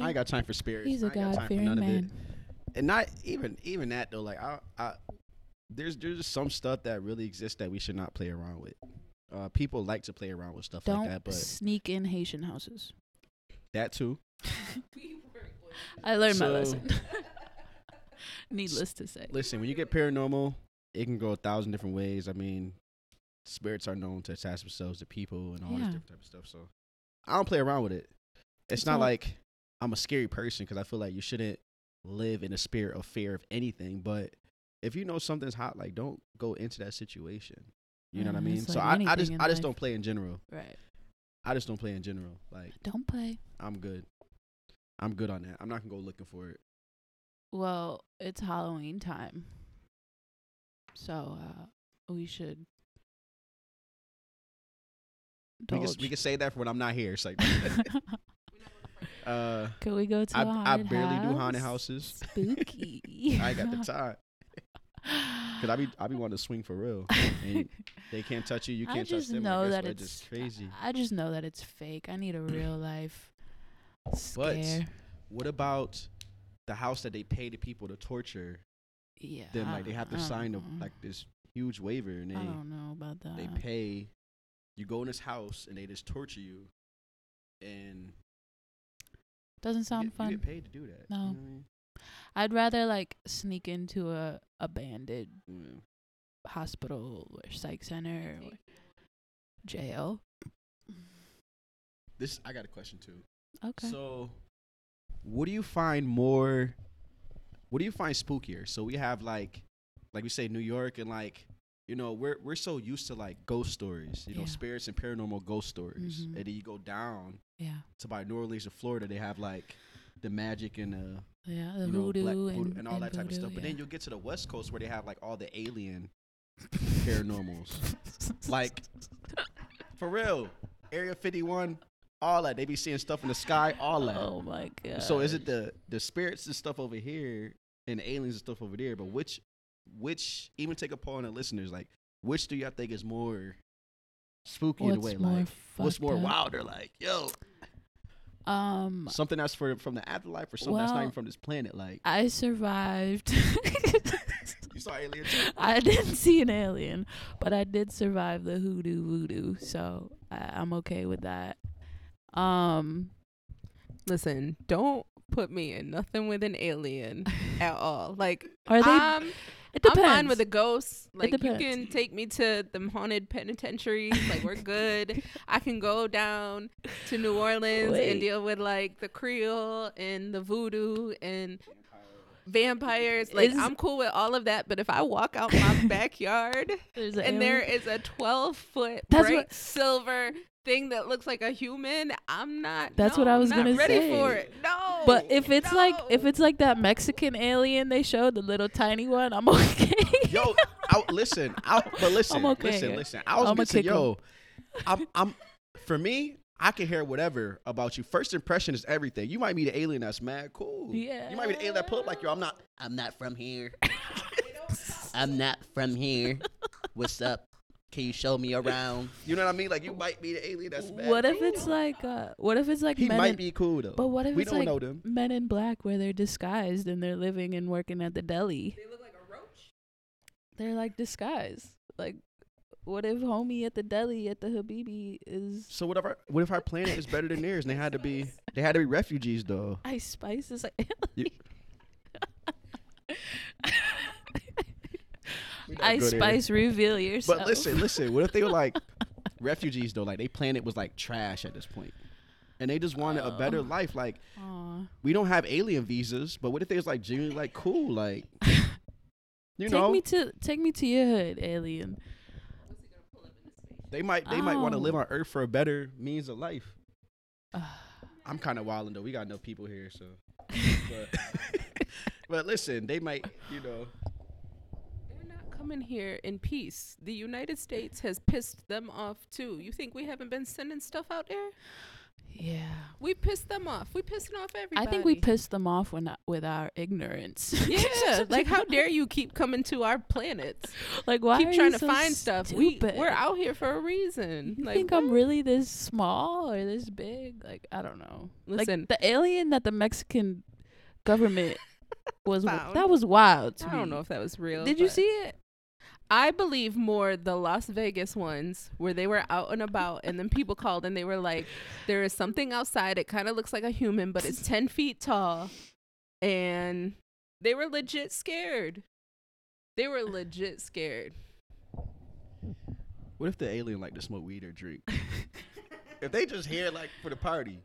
I ain't got time for spirits. He's a God-fearing man. And not even that though, like I there's some stuff that really exists that we should not play around with. People like to play around with stuff like that, but sneak in Haitian houses. That too. I learned my lesson. Needless to say. Listen, when you get paranormal, it can go 1,000 different ways. I mean, spirits are known to attach themselves to people and all this different type of stuff. So I don't play around with it. It's not like I'm a scary person, because I feel like you shouldn't live in a spirit of fear of anything, but if you know something's hot, like don't go into that situation. You know what I mean? Like so I just don't play in general. Right. I just don't play in general. Like don't play. I'm good. I'm good on that. I'm not gonna go looking for it. Well, it's Halloween time, so we should. We can say that for when I'm not here. It's like. Could we go to? I barely do haunted houses. Spooky. I ain't got the time. Cause I be wanting to swing for real. And they can't touch you. You can't touch them. I just know that it's just crazy. I just know that it's fake. I need a real life scare. But what about the house that they pay the people to torture? Yeah. Then like they have to sign like this huge waiver, and I don't know about that. They pay. You go in this house and they just torture you, and doesn't sound fun. You get paid to do that. No. You know what I mean? I'd rather like sneak into a abandoned hospital or psych center or jail. I got a question too. Okay. So what do you find spookier? So we have like we say New York, and like, you know, we're so used to like ghost stories, you know, spirits and paranormal ghost stories. And then you go down to by New Orleans or Florida, they have like the magic and the voodoo and all that type of stuff. But then you'll get to the West Coast where they have like all the alien paranormals. Like for real, Area 51, all that. They be seeing stuff in the sky, all that. Oh my god. So is it the spirits and stuff over here and the aliens and stuff over there? But which even take a poll on the listeners, like which do y'all think is more spooky in a way? Like what's more wilder, like, yo. Something that's from the afterlife, or something that's not even from this planet. Like I survived. You saw aliens? I didn't see an alien, but I did survive the hoodoo voodoo, so I'm okay with that. Listen, don't put me in nothing with an alien at all. Like, are they? It depends. I'm fine with the ghosts. Like, you can take me to the haunted penitentiaries. Like, we're good. I can go down to New Orleans and deal with, like, the Creole and the voodoo and vampires. Like, I'm cool with all of that. But if I walk out my backyard and there is a 12-foot bright silver thing that looks like a human, I'm not. That's what I was gonna say. Ready for it? No. But if it's like that Mexican alien they showed, the little tiny one, I'm okay. Yo, listen. I was gonna say, yo, I'm. For me, I can hear whatever about you. First impression is everything. You might be the alien that's mad cool. Yeah. You might be the alien that pull up like, yo, I'm not from here. I'm not from here. What's up? Can you show me around? You know what I mean? Like, you might be the alien that's bad. What if it's like he might be cool though. But what if it's like Men in Black, where they're disguised and they're living and working at the deli? They look like a roach. They're like disguised. Like, what if homie at the deli at the Habibi is? So what if our planet is better than theirs and they had to be refugees though? Ice Spice is like alien. Ice Spice, reveal yourself. But listen. What if they were like refugees though? Like, they planet was like trash at this point, and they just wanted a better life. Like, we don't have alien visas, but what if they was like genuinely like cool? Like, you know, take me to your hood, alien. They might want to live on Earth for a better means of life. I'm kind of wilding though. We got no people here, so. But listen, they might, you know. Come in here in peace. The United States has pissed them off too. You think we haven't been sending stuff out there? Yeah, we pissed them off. We pissing off everybody. I think we pissed them off with our ignorance. Yeah, like, how dare you keep coming to our planets? Like, why keep are trying you to so find stupid? Stuff? We're out here for a reason. You like, think what? I'm really this small or this big? Like, I don't know. Listen, like, the alien that the Mexican government was that was wild. To me. I don't know if that was real. Did you see it? I believe more the Las Vegas ones where they were out and about and then people called and they were like, there is something outside. It kind of looks like a human, but it's 10 feet tall. And they were legit scared. What if the alien like to smoke weed or drink? If they just here like for the party.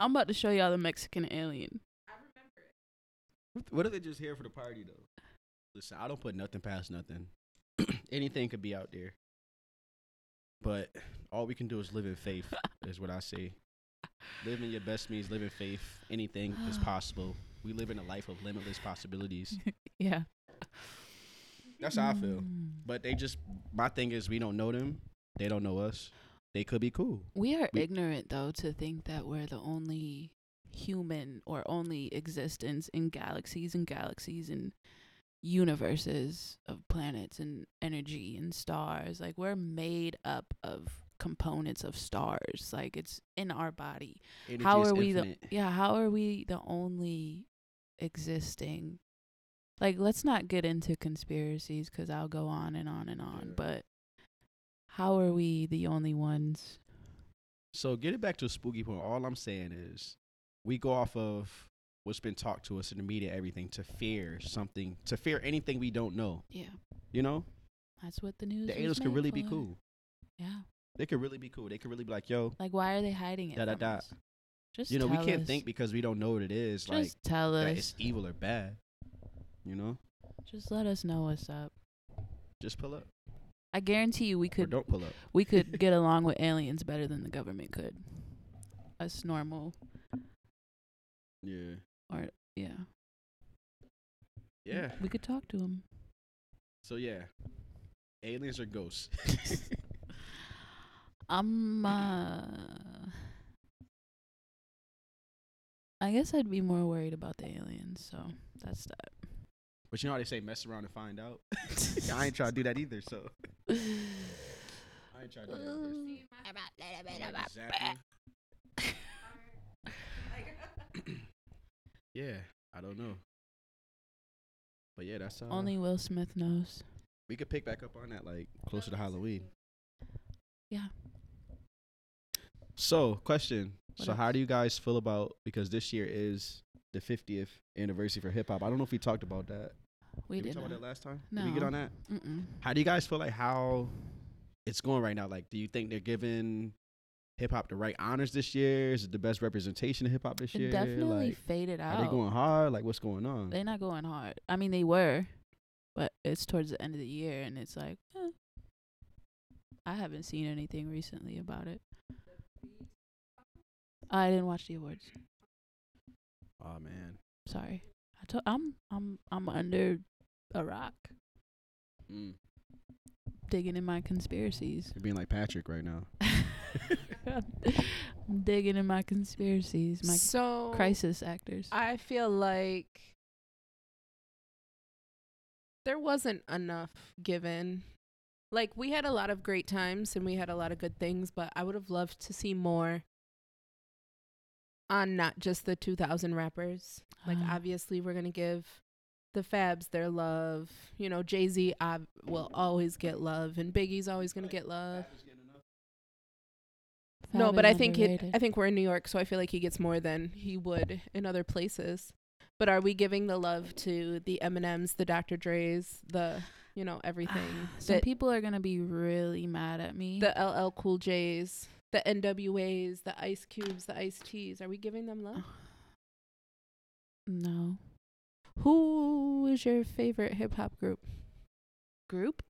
I'm about to show y'all the Mexican alien. I remember it. What if they just here for the party though? Listen, I don't put nothing past nothing. Anything could be out there, but all we can do is live in faith. Is what I say. Living your best means living faith. Anything is possible. We live in a life of limitless possibilities. Yeah, that's how I feel. But my thing is, we don't know them. They don't know us. They could be cool. We are ignorant though to think that we're the only human or only existence in galaxies and universes of planets and energy and stars. Like, we're made up of components of stars. Like, it's in our body. Energy how are we the only existing? Like, let's not get into conspiracies because I'll go on and on and on. Yeah. But how are we the only ones? So get it back to a spooky point. All I'm saying is we go off of what's been talked to us in the media, everything, to fear something, to fear anything we don't know. Yeah. You know? That's what the news is. The aliens could really be cool. Yeah. They could really be cool. They could really be like, yo. Like, why are they hiding it? Da da da. Just tell us. You know, we can't think because we don't know what it is. Just like, tell us. That it's evil or bad. You know? Just let us know what's up. Just pull up. I guarantee you or don't pull up. We could get along with aliens better than the government could. Us normal. Yeah. Or yeah. We could talk to him. So yeah, aliens or ghosts? I guess I'd be more worried about the aliens. So that's that. But you know how they say, mess around and find out. I ain't trying to do that either. So I ain't trying to do that. Exactly. Yeah, I don't know. But yeah, that's all. Only Will Smith knows. We could pick back up on that, like, closer to Halloween. Yeah. So, question. How do you guys feel about, because this year is the 50th anniversary for hip hop. I don't know if we talked about that. Did we talk about that last time? No. Did we get on that? Mm-mm. How do you guys feel like how it's going right now? Like, do you think they're giving hip hop the right honors this year? Is it the best representation of hip hop this year? It definitely faded out. Are they going hard? Like, what's going on? They're not going hard. I mean, they were, but it's towards the end of the year, and it's like, eh. I haven't seen anything recently about it. I didn't watch the awards. Oh man. Sorry. I'm under a rock. Mm. Digging in my conspiracies. You're being like Patrick right now. I'm digging in my conspiracies, my crisis actors. I feel like there wasn't enough given. Like, we had a lot of great times and we had a lot of good things, but I would have loved to see more on not just the 2000 rappers. Like, obviously, we're going to give the Fabs their love. You know, Jay-Z will always get love, and Biggie's always going to get love. No, but I think we're in New York, so I feel like he gets more than he would in other places. But are we giving the love to the Eminems, the Dr. Dre's, the... You know, everything. Some people are going to be really mad at me. The LL Cool J's, the NWAs, the Ice Cubes, the Ice T's. Are we giving them love? No. Who is your favorite hip-hop group? Group?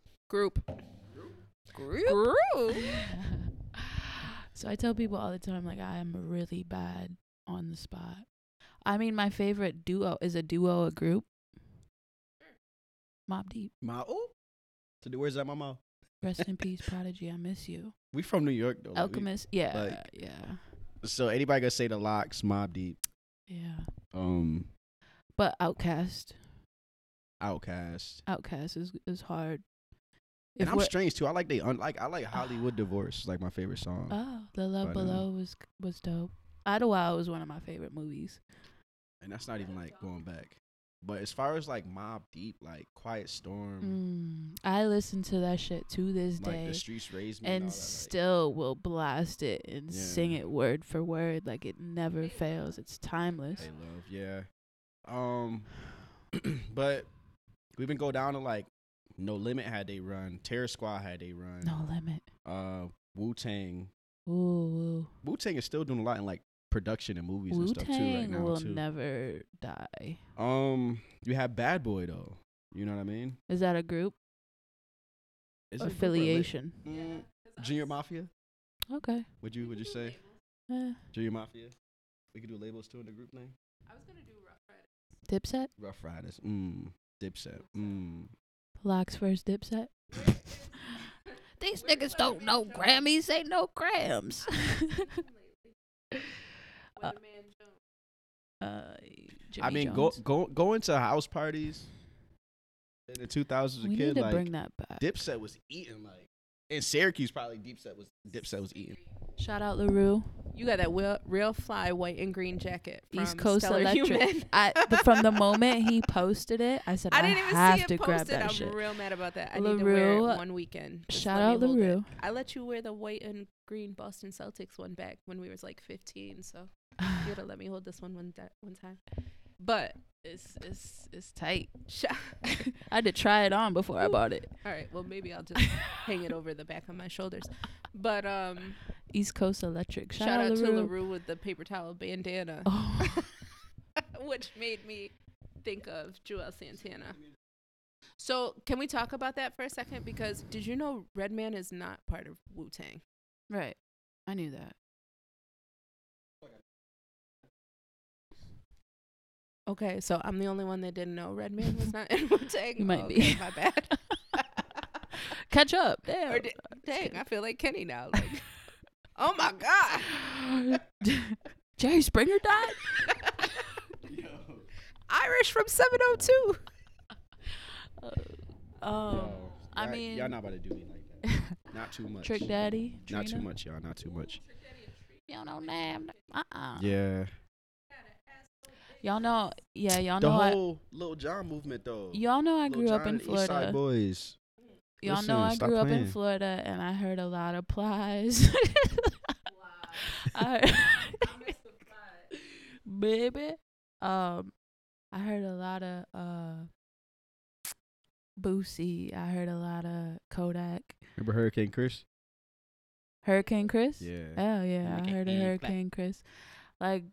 So I tell people all the time, like, I am really bad on the spot. I mean, my favorite duo. Is a duo a group? Mobb Deep. To the words out my mouth. Rest in peace, Prodigy. I miss you. We from New York though. Alchemist. So anybody gonna say the Locks, Mobb Deep. Yeah. But Outkast. Outkast is hard. And I'm strange too. I like I like Hollywood Divorce, like my favorite song. Oh, The Love Below was dope. Idlewild was one of my favorite movies. And that's not even like going back. But as far as like Mobb Deep, like Quiet Storm, I listen to that shit to this day. Like The Streets Raised Me, and still will blast it and sing it word for word, like it never fails. It's timeless. Hey, love, yeah. But we even go down to like No Limit had they run, Terror Squad had they run, No Limit, Wu-Tang. Ooh, Wu-Tang is still doing a lot in like production and movies and stuff too right now. Will never die. You have Bad Boy though. You know what I mean? Is that a group? Is affiliation? Junior Mafia. Okay. Would you say? Junior Mafia. We could do labels too in the group name. I was gonna do Rough Riders. Dipset. Rough Riders. Dipset. Locks first Dipset. These niggas don't know Grammys. Ain't no Grams. Going to house parties in the 2000s. We need to bring that back. Dipset was eating like, in Syracuse probably. Dipset was eating. Shout out LaRue. You got that real fly white and green jacket. From East Coast Stellar Electric. From the moment he posted it, I said I didn't even see it posted. I'm real mad about that. I need to wear it one weekend. Shout out LaRue. I let you wear the white and green Boston Celtics one back when we was like 15. So you gotta let me hold this one time. But it's tight. I had to try it on before I bought it. All right, well maybe I'll just hang it over the back of my shoulders. But East Coast Electric. Shout out to LaRue with the paper towel bandana, which made me think of Joel Santana. So can we talk about that for a second? Because did you know Red Man is not part of Wu-Tang? Right, I knew that. Okay, so I'm the only one that didn't know Red Man was not in Wu-Tang. You might be. My bad. Catch up. Damn. Dang, I feel like Kenny now. Like, oh my God. Jerry Springer died? Yo. Irish from 702. I mean. Y'all not about to do me like that. Not too much. Trick Daddy. Not Trina. Too much, y'all. Not too much. You don't know Nam. Uh-uh. Yeah. Y'all know the whole Lil Jon movement though. Y'all know I grew up in Florida. Eastside Boys. Y'all know I grew up in Florida, and I heard a lot of plies. Wow. I missed the plot. Baby. I heard a lot of Boosie. I heard a lot of Kodak. Remember Hurricane Chris? Hurricane Chris? Yeah. Oh, yeah. I heard of Hurricane Chris. Like,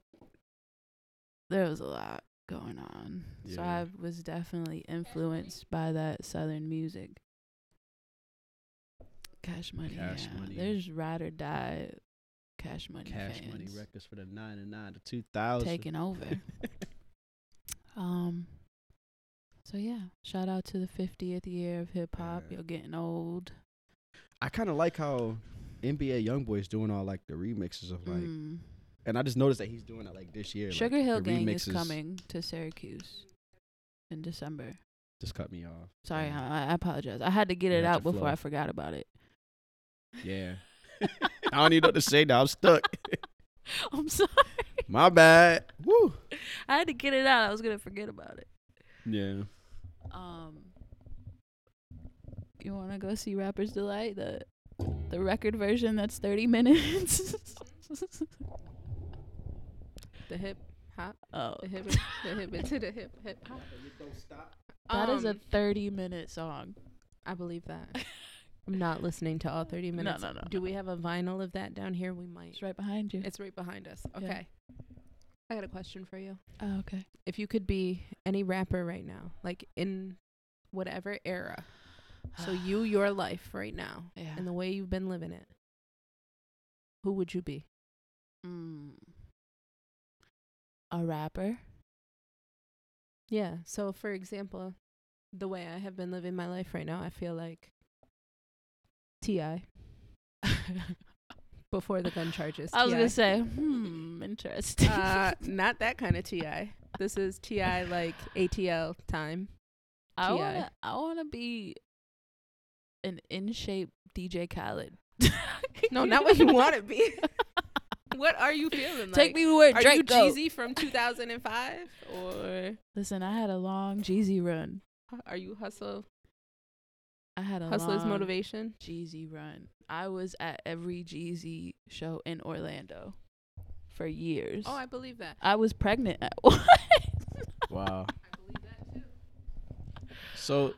there was a lot going on. Yeah. So I was definitely influenced by that Southern music. Cash Money. There's Ride or Die Cash Money Money records for the 99 to 2000. Taking over. So, yeah. Shout out to the 50th year of hip-hop. Yeah. You're getting old. I kind of like how NBA Youngboy's doing all, like, the remixes of, like... And I just noticed that he's doing it, like, this year. Sugar Hill Gang is coming to Syracuse in December. Just cut me off. Sorry, I apologize. I had to get it out before I forgot about it. Yeah. I don't need what to say now. I'm stuck. I'm sorry. My bad. Woo. I had to get it out. I was going to forget about it. Yeah. You want to go see Rapper's Delight? The record version that's 30 minutes. The hip hop. Oh. The hip hop. That is a 30-minute song. I believe that. I'm not listening to all 30 minutes. No. Do we have a vinyl of that down here? We might. It's right behind you. It's right behind us. Okay. Yeah. I got a question for you. Oh, okay. If you could be any rapper right now, like in whatever era, so your life right now, and the way you've been living it, who would you be? A rapper? Yeah. So, for example, the way I have been living my life right now, I feel like T.I. before the gun charges. I was going to say, interesting. Not that kind of T.I. This is T.I. like ATL time. I want to be an in-shape DJ Khaled. No, not what you want to be. What are you feeling like? Take me to where Drake goes. Are you Jeezy from 2005? Or listen, I had a long Jeezy run. Are you Hustle? I had a Hustler's motivation. Jeezy run. I was at every Jeezy show in Orlando for years. Oh, I believe that. I was pregnant. What? Wow. I believe that too. So,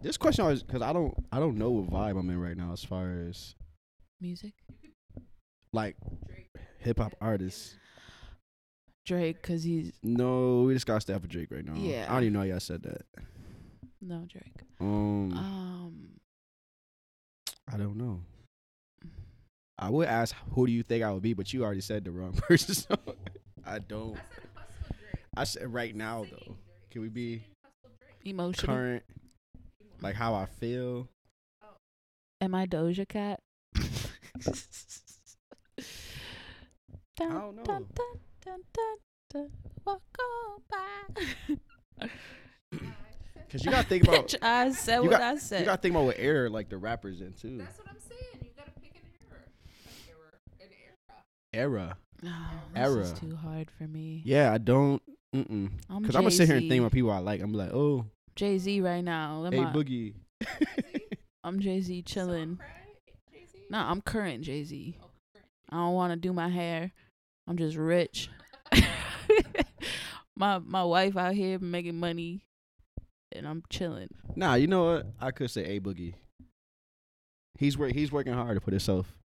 this question is because I don't know what vibe I'm in right now as far as music, like hip hop artists. Drake, cause he's we just gotta stay up with Drake right now. Yeah, I don't even know y'all said that. No, Drake. I don't know. I would ask who do you think I would be, but you already said the wrong person. So I don't. I said right now though. Can we be emotional? Current, like how I feel. Am I Doja Cat? I don't know. Dun, dun, dun, dun, dun, walk on by. Cause you gotta think about. Bitch, I said what I said. You gotta think about what era like the rappers in too. That's what I'm saying. You gotta pick an era. Era. This is too hard for me. Yeah, I don't. Cause I'm gonna sit here and think about people I like. I'm like, oh, Jay-Z right now. Hey, Boogie. I'm Jay-Z chilling. No, I'm current Jay-Z. I don't want to do my hair. I'm just rich. my wife out here making money, and I'm chilling. Nah, you know what? I could say A Boogie. He's working hard to put himself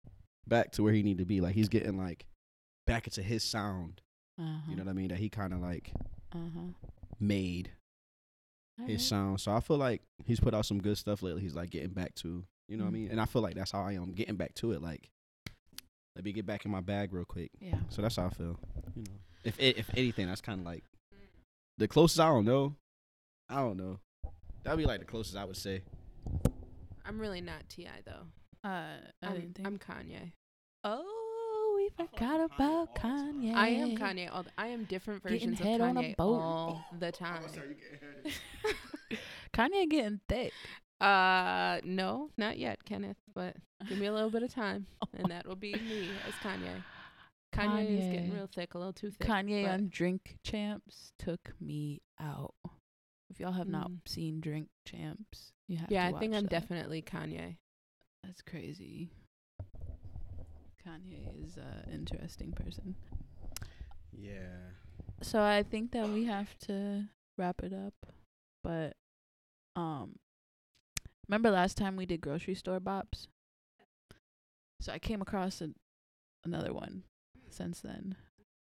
back to where he need to be. Like he's getting like back into his sound. You know what I mean? That he kind of like made his sound. So I feel like he's put out some good stuff lately. He's like getting back to what I mean. And I feel like that's how I am getting back to it. Like. Let me get back in my bag real quick. Yeah. So that's how I feel. You know, if anything, that's kind of like the closest. I don't know. That'd be like the closest I would say. I'm really not T.I. though. I'm Kanye. Oh, we forgot about Kanye. I am Kanye. I am different versions of Kanye all the time. Oh, sorry, you get Kanye getting thick. No, not yet, Kenneth, but give me a little bit of time and that will be me as Kanye. Kanye is getting real thick, a little too thick. Kanye on Drink Champs took me out. If y'all have not seen Drink Champs, you have to watch. Yeah, I think I'm definitely Kanye. That's crazy. Kanye is an interesting person. Yeah. So I think that we have to wrap it up. But remember last time we did grocery store bops? So I came across another one since then.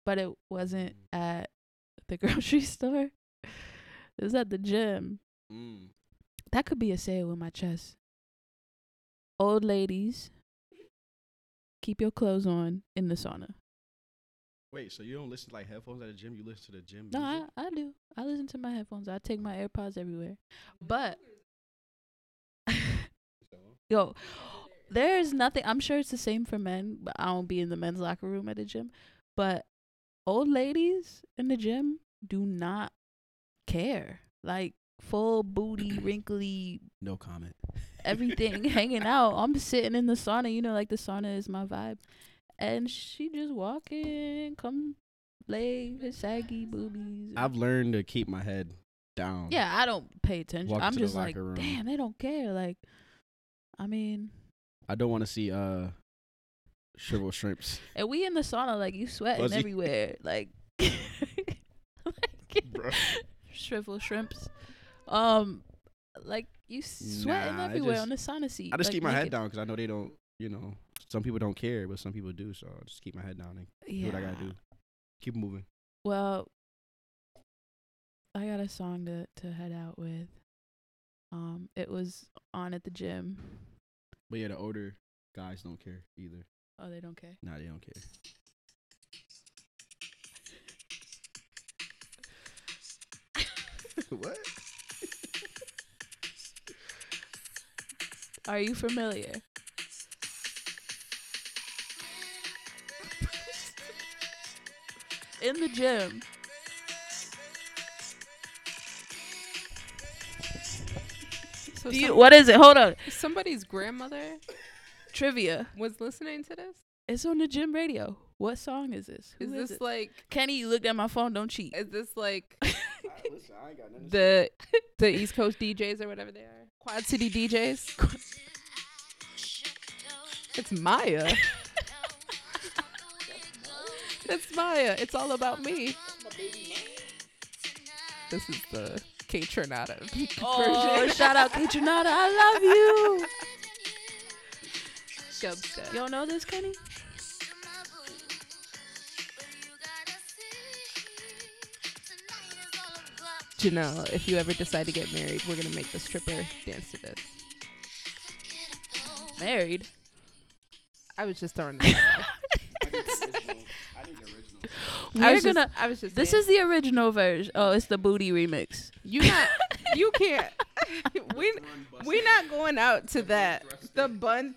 But it wasn't at the grocery store. It was at the gym. Mm. That could be a saying with my chest. Old ladies, keep your clothes on in the sauna. Wait, so you don't listen to like headphones at the gym? You listen to the gym music? No, I do. I listen to my headphones. I take my AirPods everywhere. But, yo, there's nothing. I'm sure it's the same for men, but I don't be in the men's locker room at the gym. But old ladies in the gym do not care. Like, full booty, wrinkly. No comment. Everything hanging out. I'm sitting in the sauna. You know, like the sauna is my vibe. And she just walking, come lay her saggy boobies. I've learned to keep my head down. Yeah, I don't pay attention. Walk I'm just like, room. Damn, they don't care. Like, I mean. I don't want to see shrivel shrimps. And we in the sauna, like, you sweating everywhere. Like, like shrivel shrimps. Like, you sweating everywhere on the sauna seat. I just keep my head down because I know they don't, you know. Some people don't care, but some people do. So I just keep my head down and do what I gotta do. Keep moving. Well, I got a song to head out with. It was on at the gym. But yeah, the older guys don't care either. Oh, they don't care? Nah, they don't care. What? Are you familiar? In the gym. So what is it? Hold on. Somebody's grandmother trivia was listening to this. It's on the gym radio. What song is this? Who is this? Like Kenny? You looked at my phone. Don't cheat. Is this like listen, I ain't got nothing the East Coast DJs or whatever they are? Quad City DJs. It's Maya. It's Maya. It's all about me. This is the Kai Cenat version. Oh, shout out Kai Cenat. I love you. You don't know this, Kenny? Janelle, if you ever decide to get married, we're going to make the stripper dance to this. Married? I was just throwing that out. This is the original version. Oh, it's the booty remix. You can't. We're not going out to that. The bun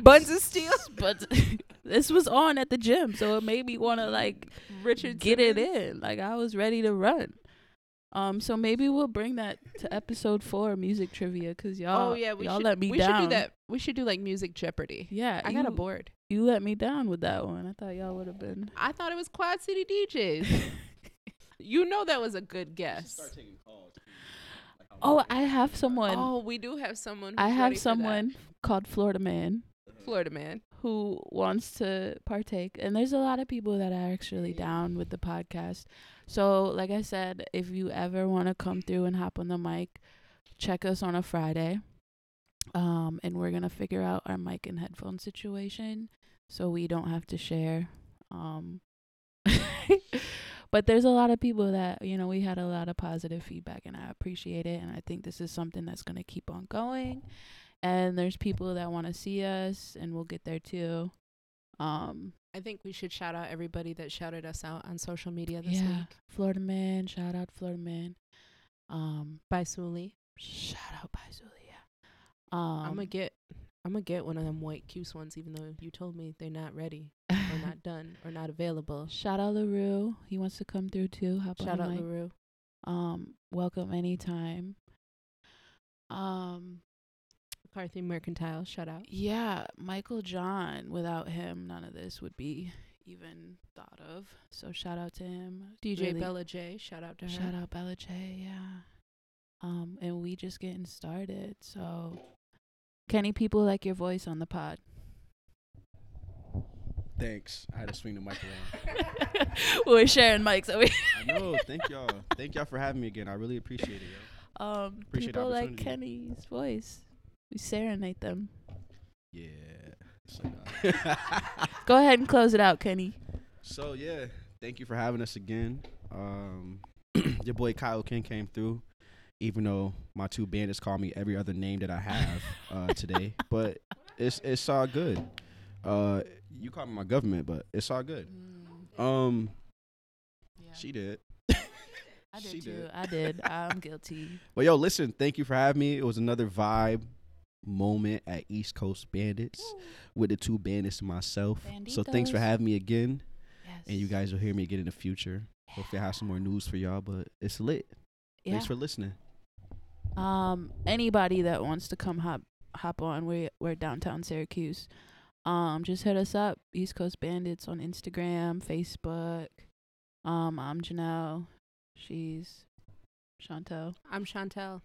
buns of steel. But this was on at the gym, so it made me want to like Richard get Simmons. It in. Like I was ready to run. So maybe we'll bring that to episode 4 music trivia because y'all. Oh yeah, y'all let me down. We should do that. We should do like Music Jeopardy. Yeah, I got a board. You let me down with that one. I thought y'all would have been. I thought it was Quad City DJs. You know that was a good guess. Start taking calls. Like, I have someone. Oh, we do have someone. I have someone called Florida Man. Florida Man. Who wants to partake. And there's a lot of people that are actually down with the podcast. So, like I said, if you ever want to come through and hop on the mic, check us on a Friday. And we're going to figure out our mic and headphone situation so we don't have to share. But there's a lot of people that, you know, we had a lot of positive feedback and I appreciate it. And I think this is something that's going to keep on going. And there's people that want to see us and we'll get there too. I think we should shout out everybody that shouted us out on social media this week. Florida Man, shout out Florida Man. Baisuli. Shout out Baisuli. I'm gonna get one of them white Cuse ones, even though you told me they're not ready or not done or not available. Shout out LaRue. He wants to come through too. Shout out LaRue. Welcome anytime. McCarthy Mercantile, shout out. Yeah, Michael John. Without him, none of this would be even thought of. So shout out to him. DJ really. Bella J, shout out to her. Shout out Bella J, yeah. And we just getting started. So Kenny, people like your voice on the pod. Thanks. I had to swing the mic around. We're sharing mics. So I know. Thank y'all. Thank y'all for having me again. I really appreciate it, yo. Appreciate people like Kenny's voice. We serenade them. Yeah. So, go ahead and close it out, Kenny. So, yeah. Thank you for having us again. Your boy Kyle King came through, even though my two bandits call me every other name that I have today. But it's all good. You call me my government, but it's all good. Yeah. She did. I did too. I did. I'm guilty. Well, yo, listen, thank you for having me. It was another vibe moment at East Coast Bandits with the two bandits and myself. Banditos. So thanks for having me again. Yes. And you guys will hear me again in the future. Hopefully I have some more news for y'all, but it's lit. Yeah. Thanks for listening. Anybody that wants to come hop on, we're downtown Syracuse. Just hit us up, East Coast Bandits on Instagram, Facebook. I'm Janelle. She's Chantel. I'm Chantel.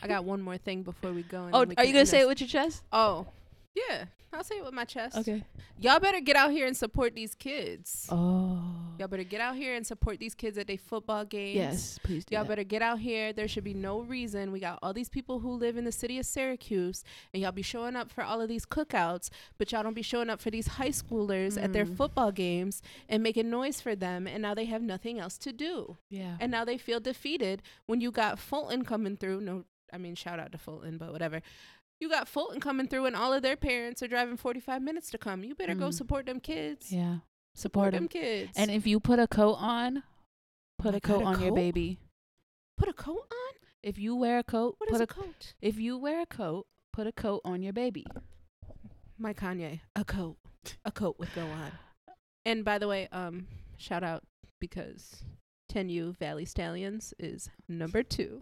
I got one more thing before we go. Oh, are you going to say it with your chest? Oh, yeah. I'll say it with my chest. Okay. Y'all better get out here and support these kids. Oh. Y'all better get out here and support these kids at their football games. Yes, please do. Y'all better get out here. There should be no reason. We got all these people who live in the city of Syracuse, and y'all be showing up for all of these cookouts, but y'all don't be showing up for these high schoolers at their football games and making noise for them, and now they have nothing else to do. Yeah. And now they feel defeated when you got Fulton coming through. No, I mean, shout out to Fulton, but whatever. You got Fulton coming through, and all of their parents are driving 45 minutes to come. You better go support them kids. Yeah. Support them kids. And if you put a coat on, put a coat on your baby. Put a coat on? If you wear a coat, what is a coat? If you wear a coat, put a coat on your baby. My Kanye, a coat. A coat would go on. And by the way, shout out because 10U Valley Stallions is number 2.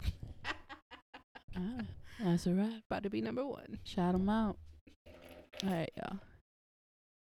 That's a wrap. About to be number 1. Shout them out. All right, y'all.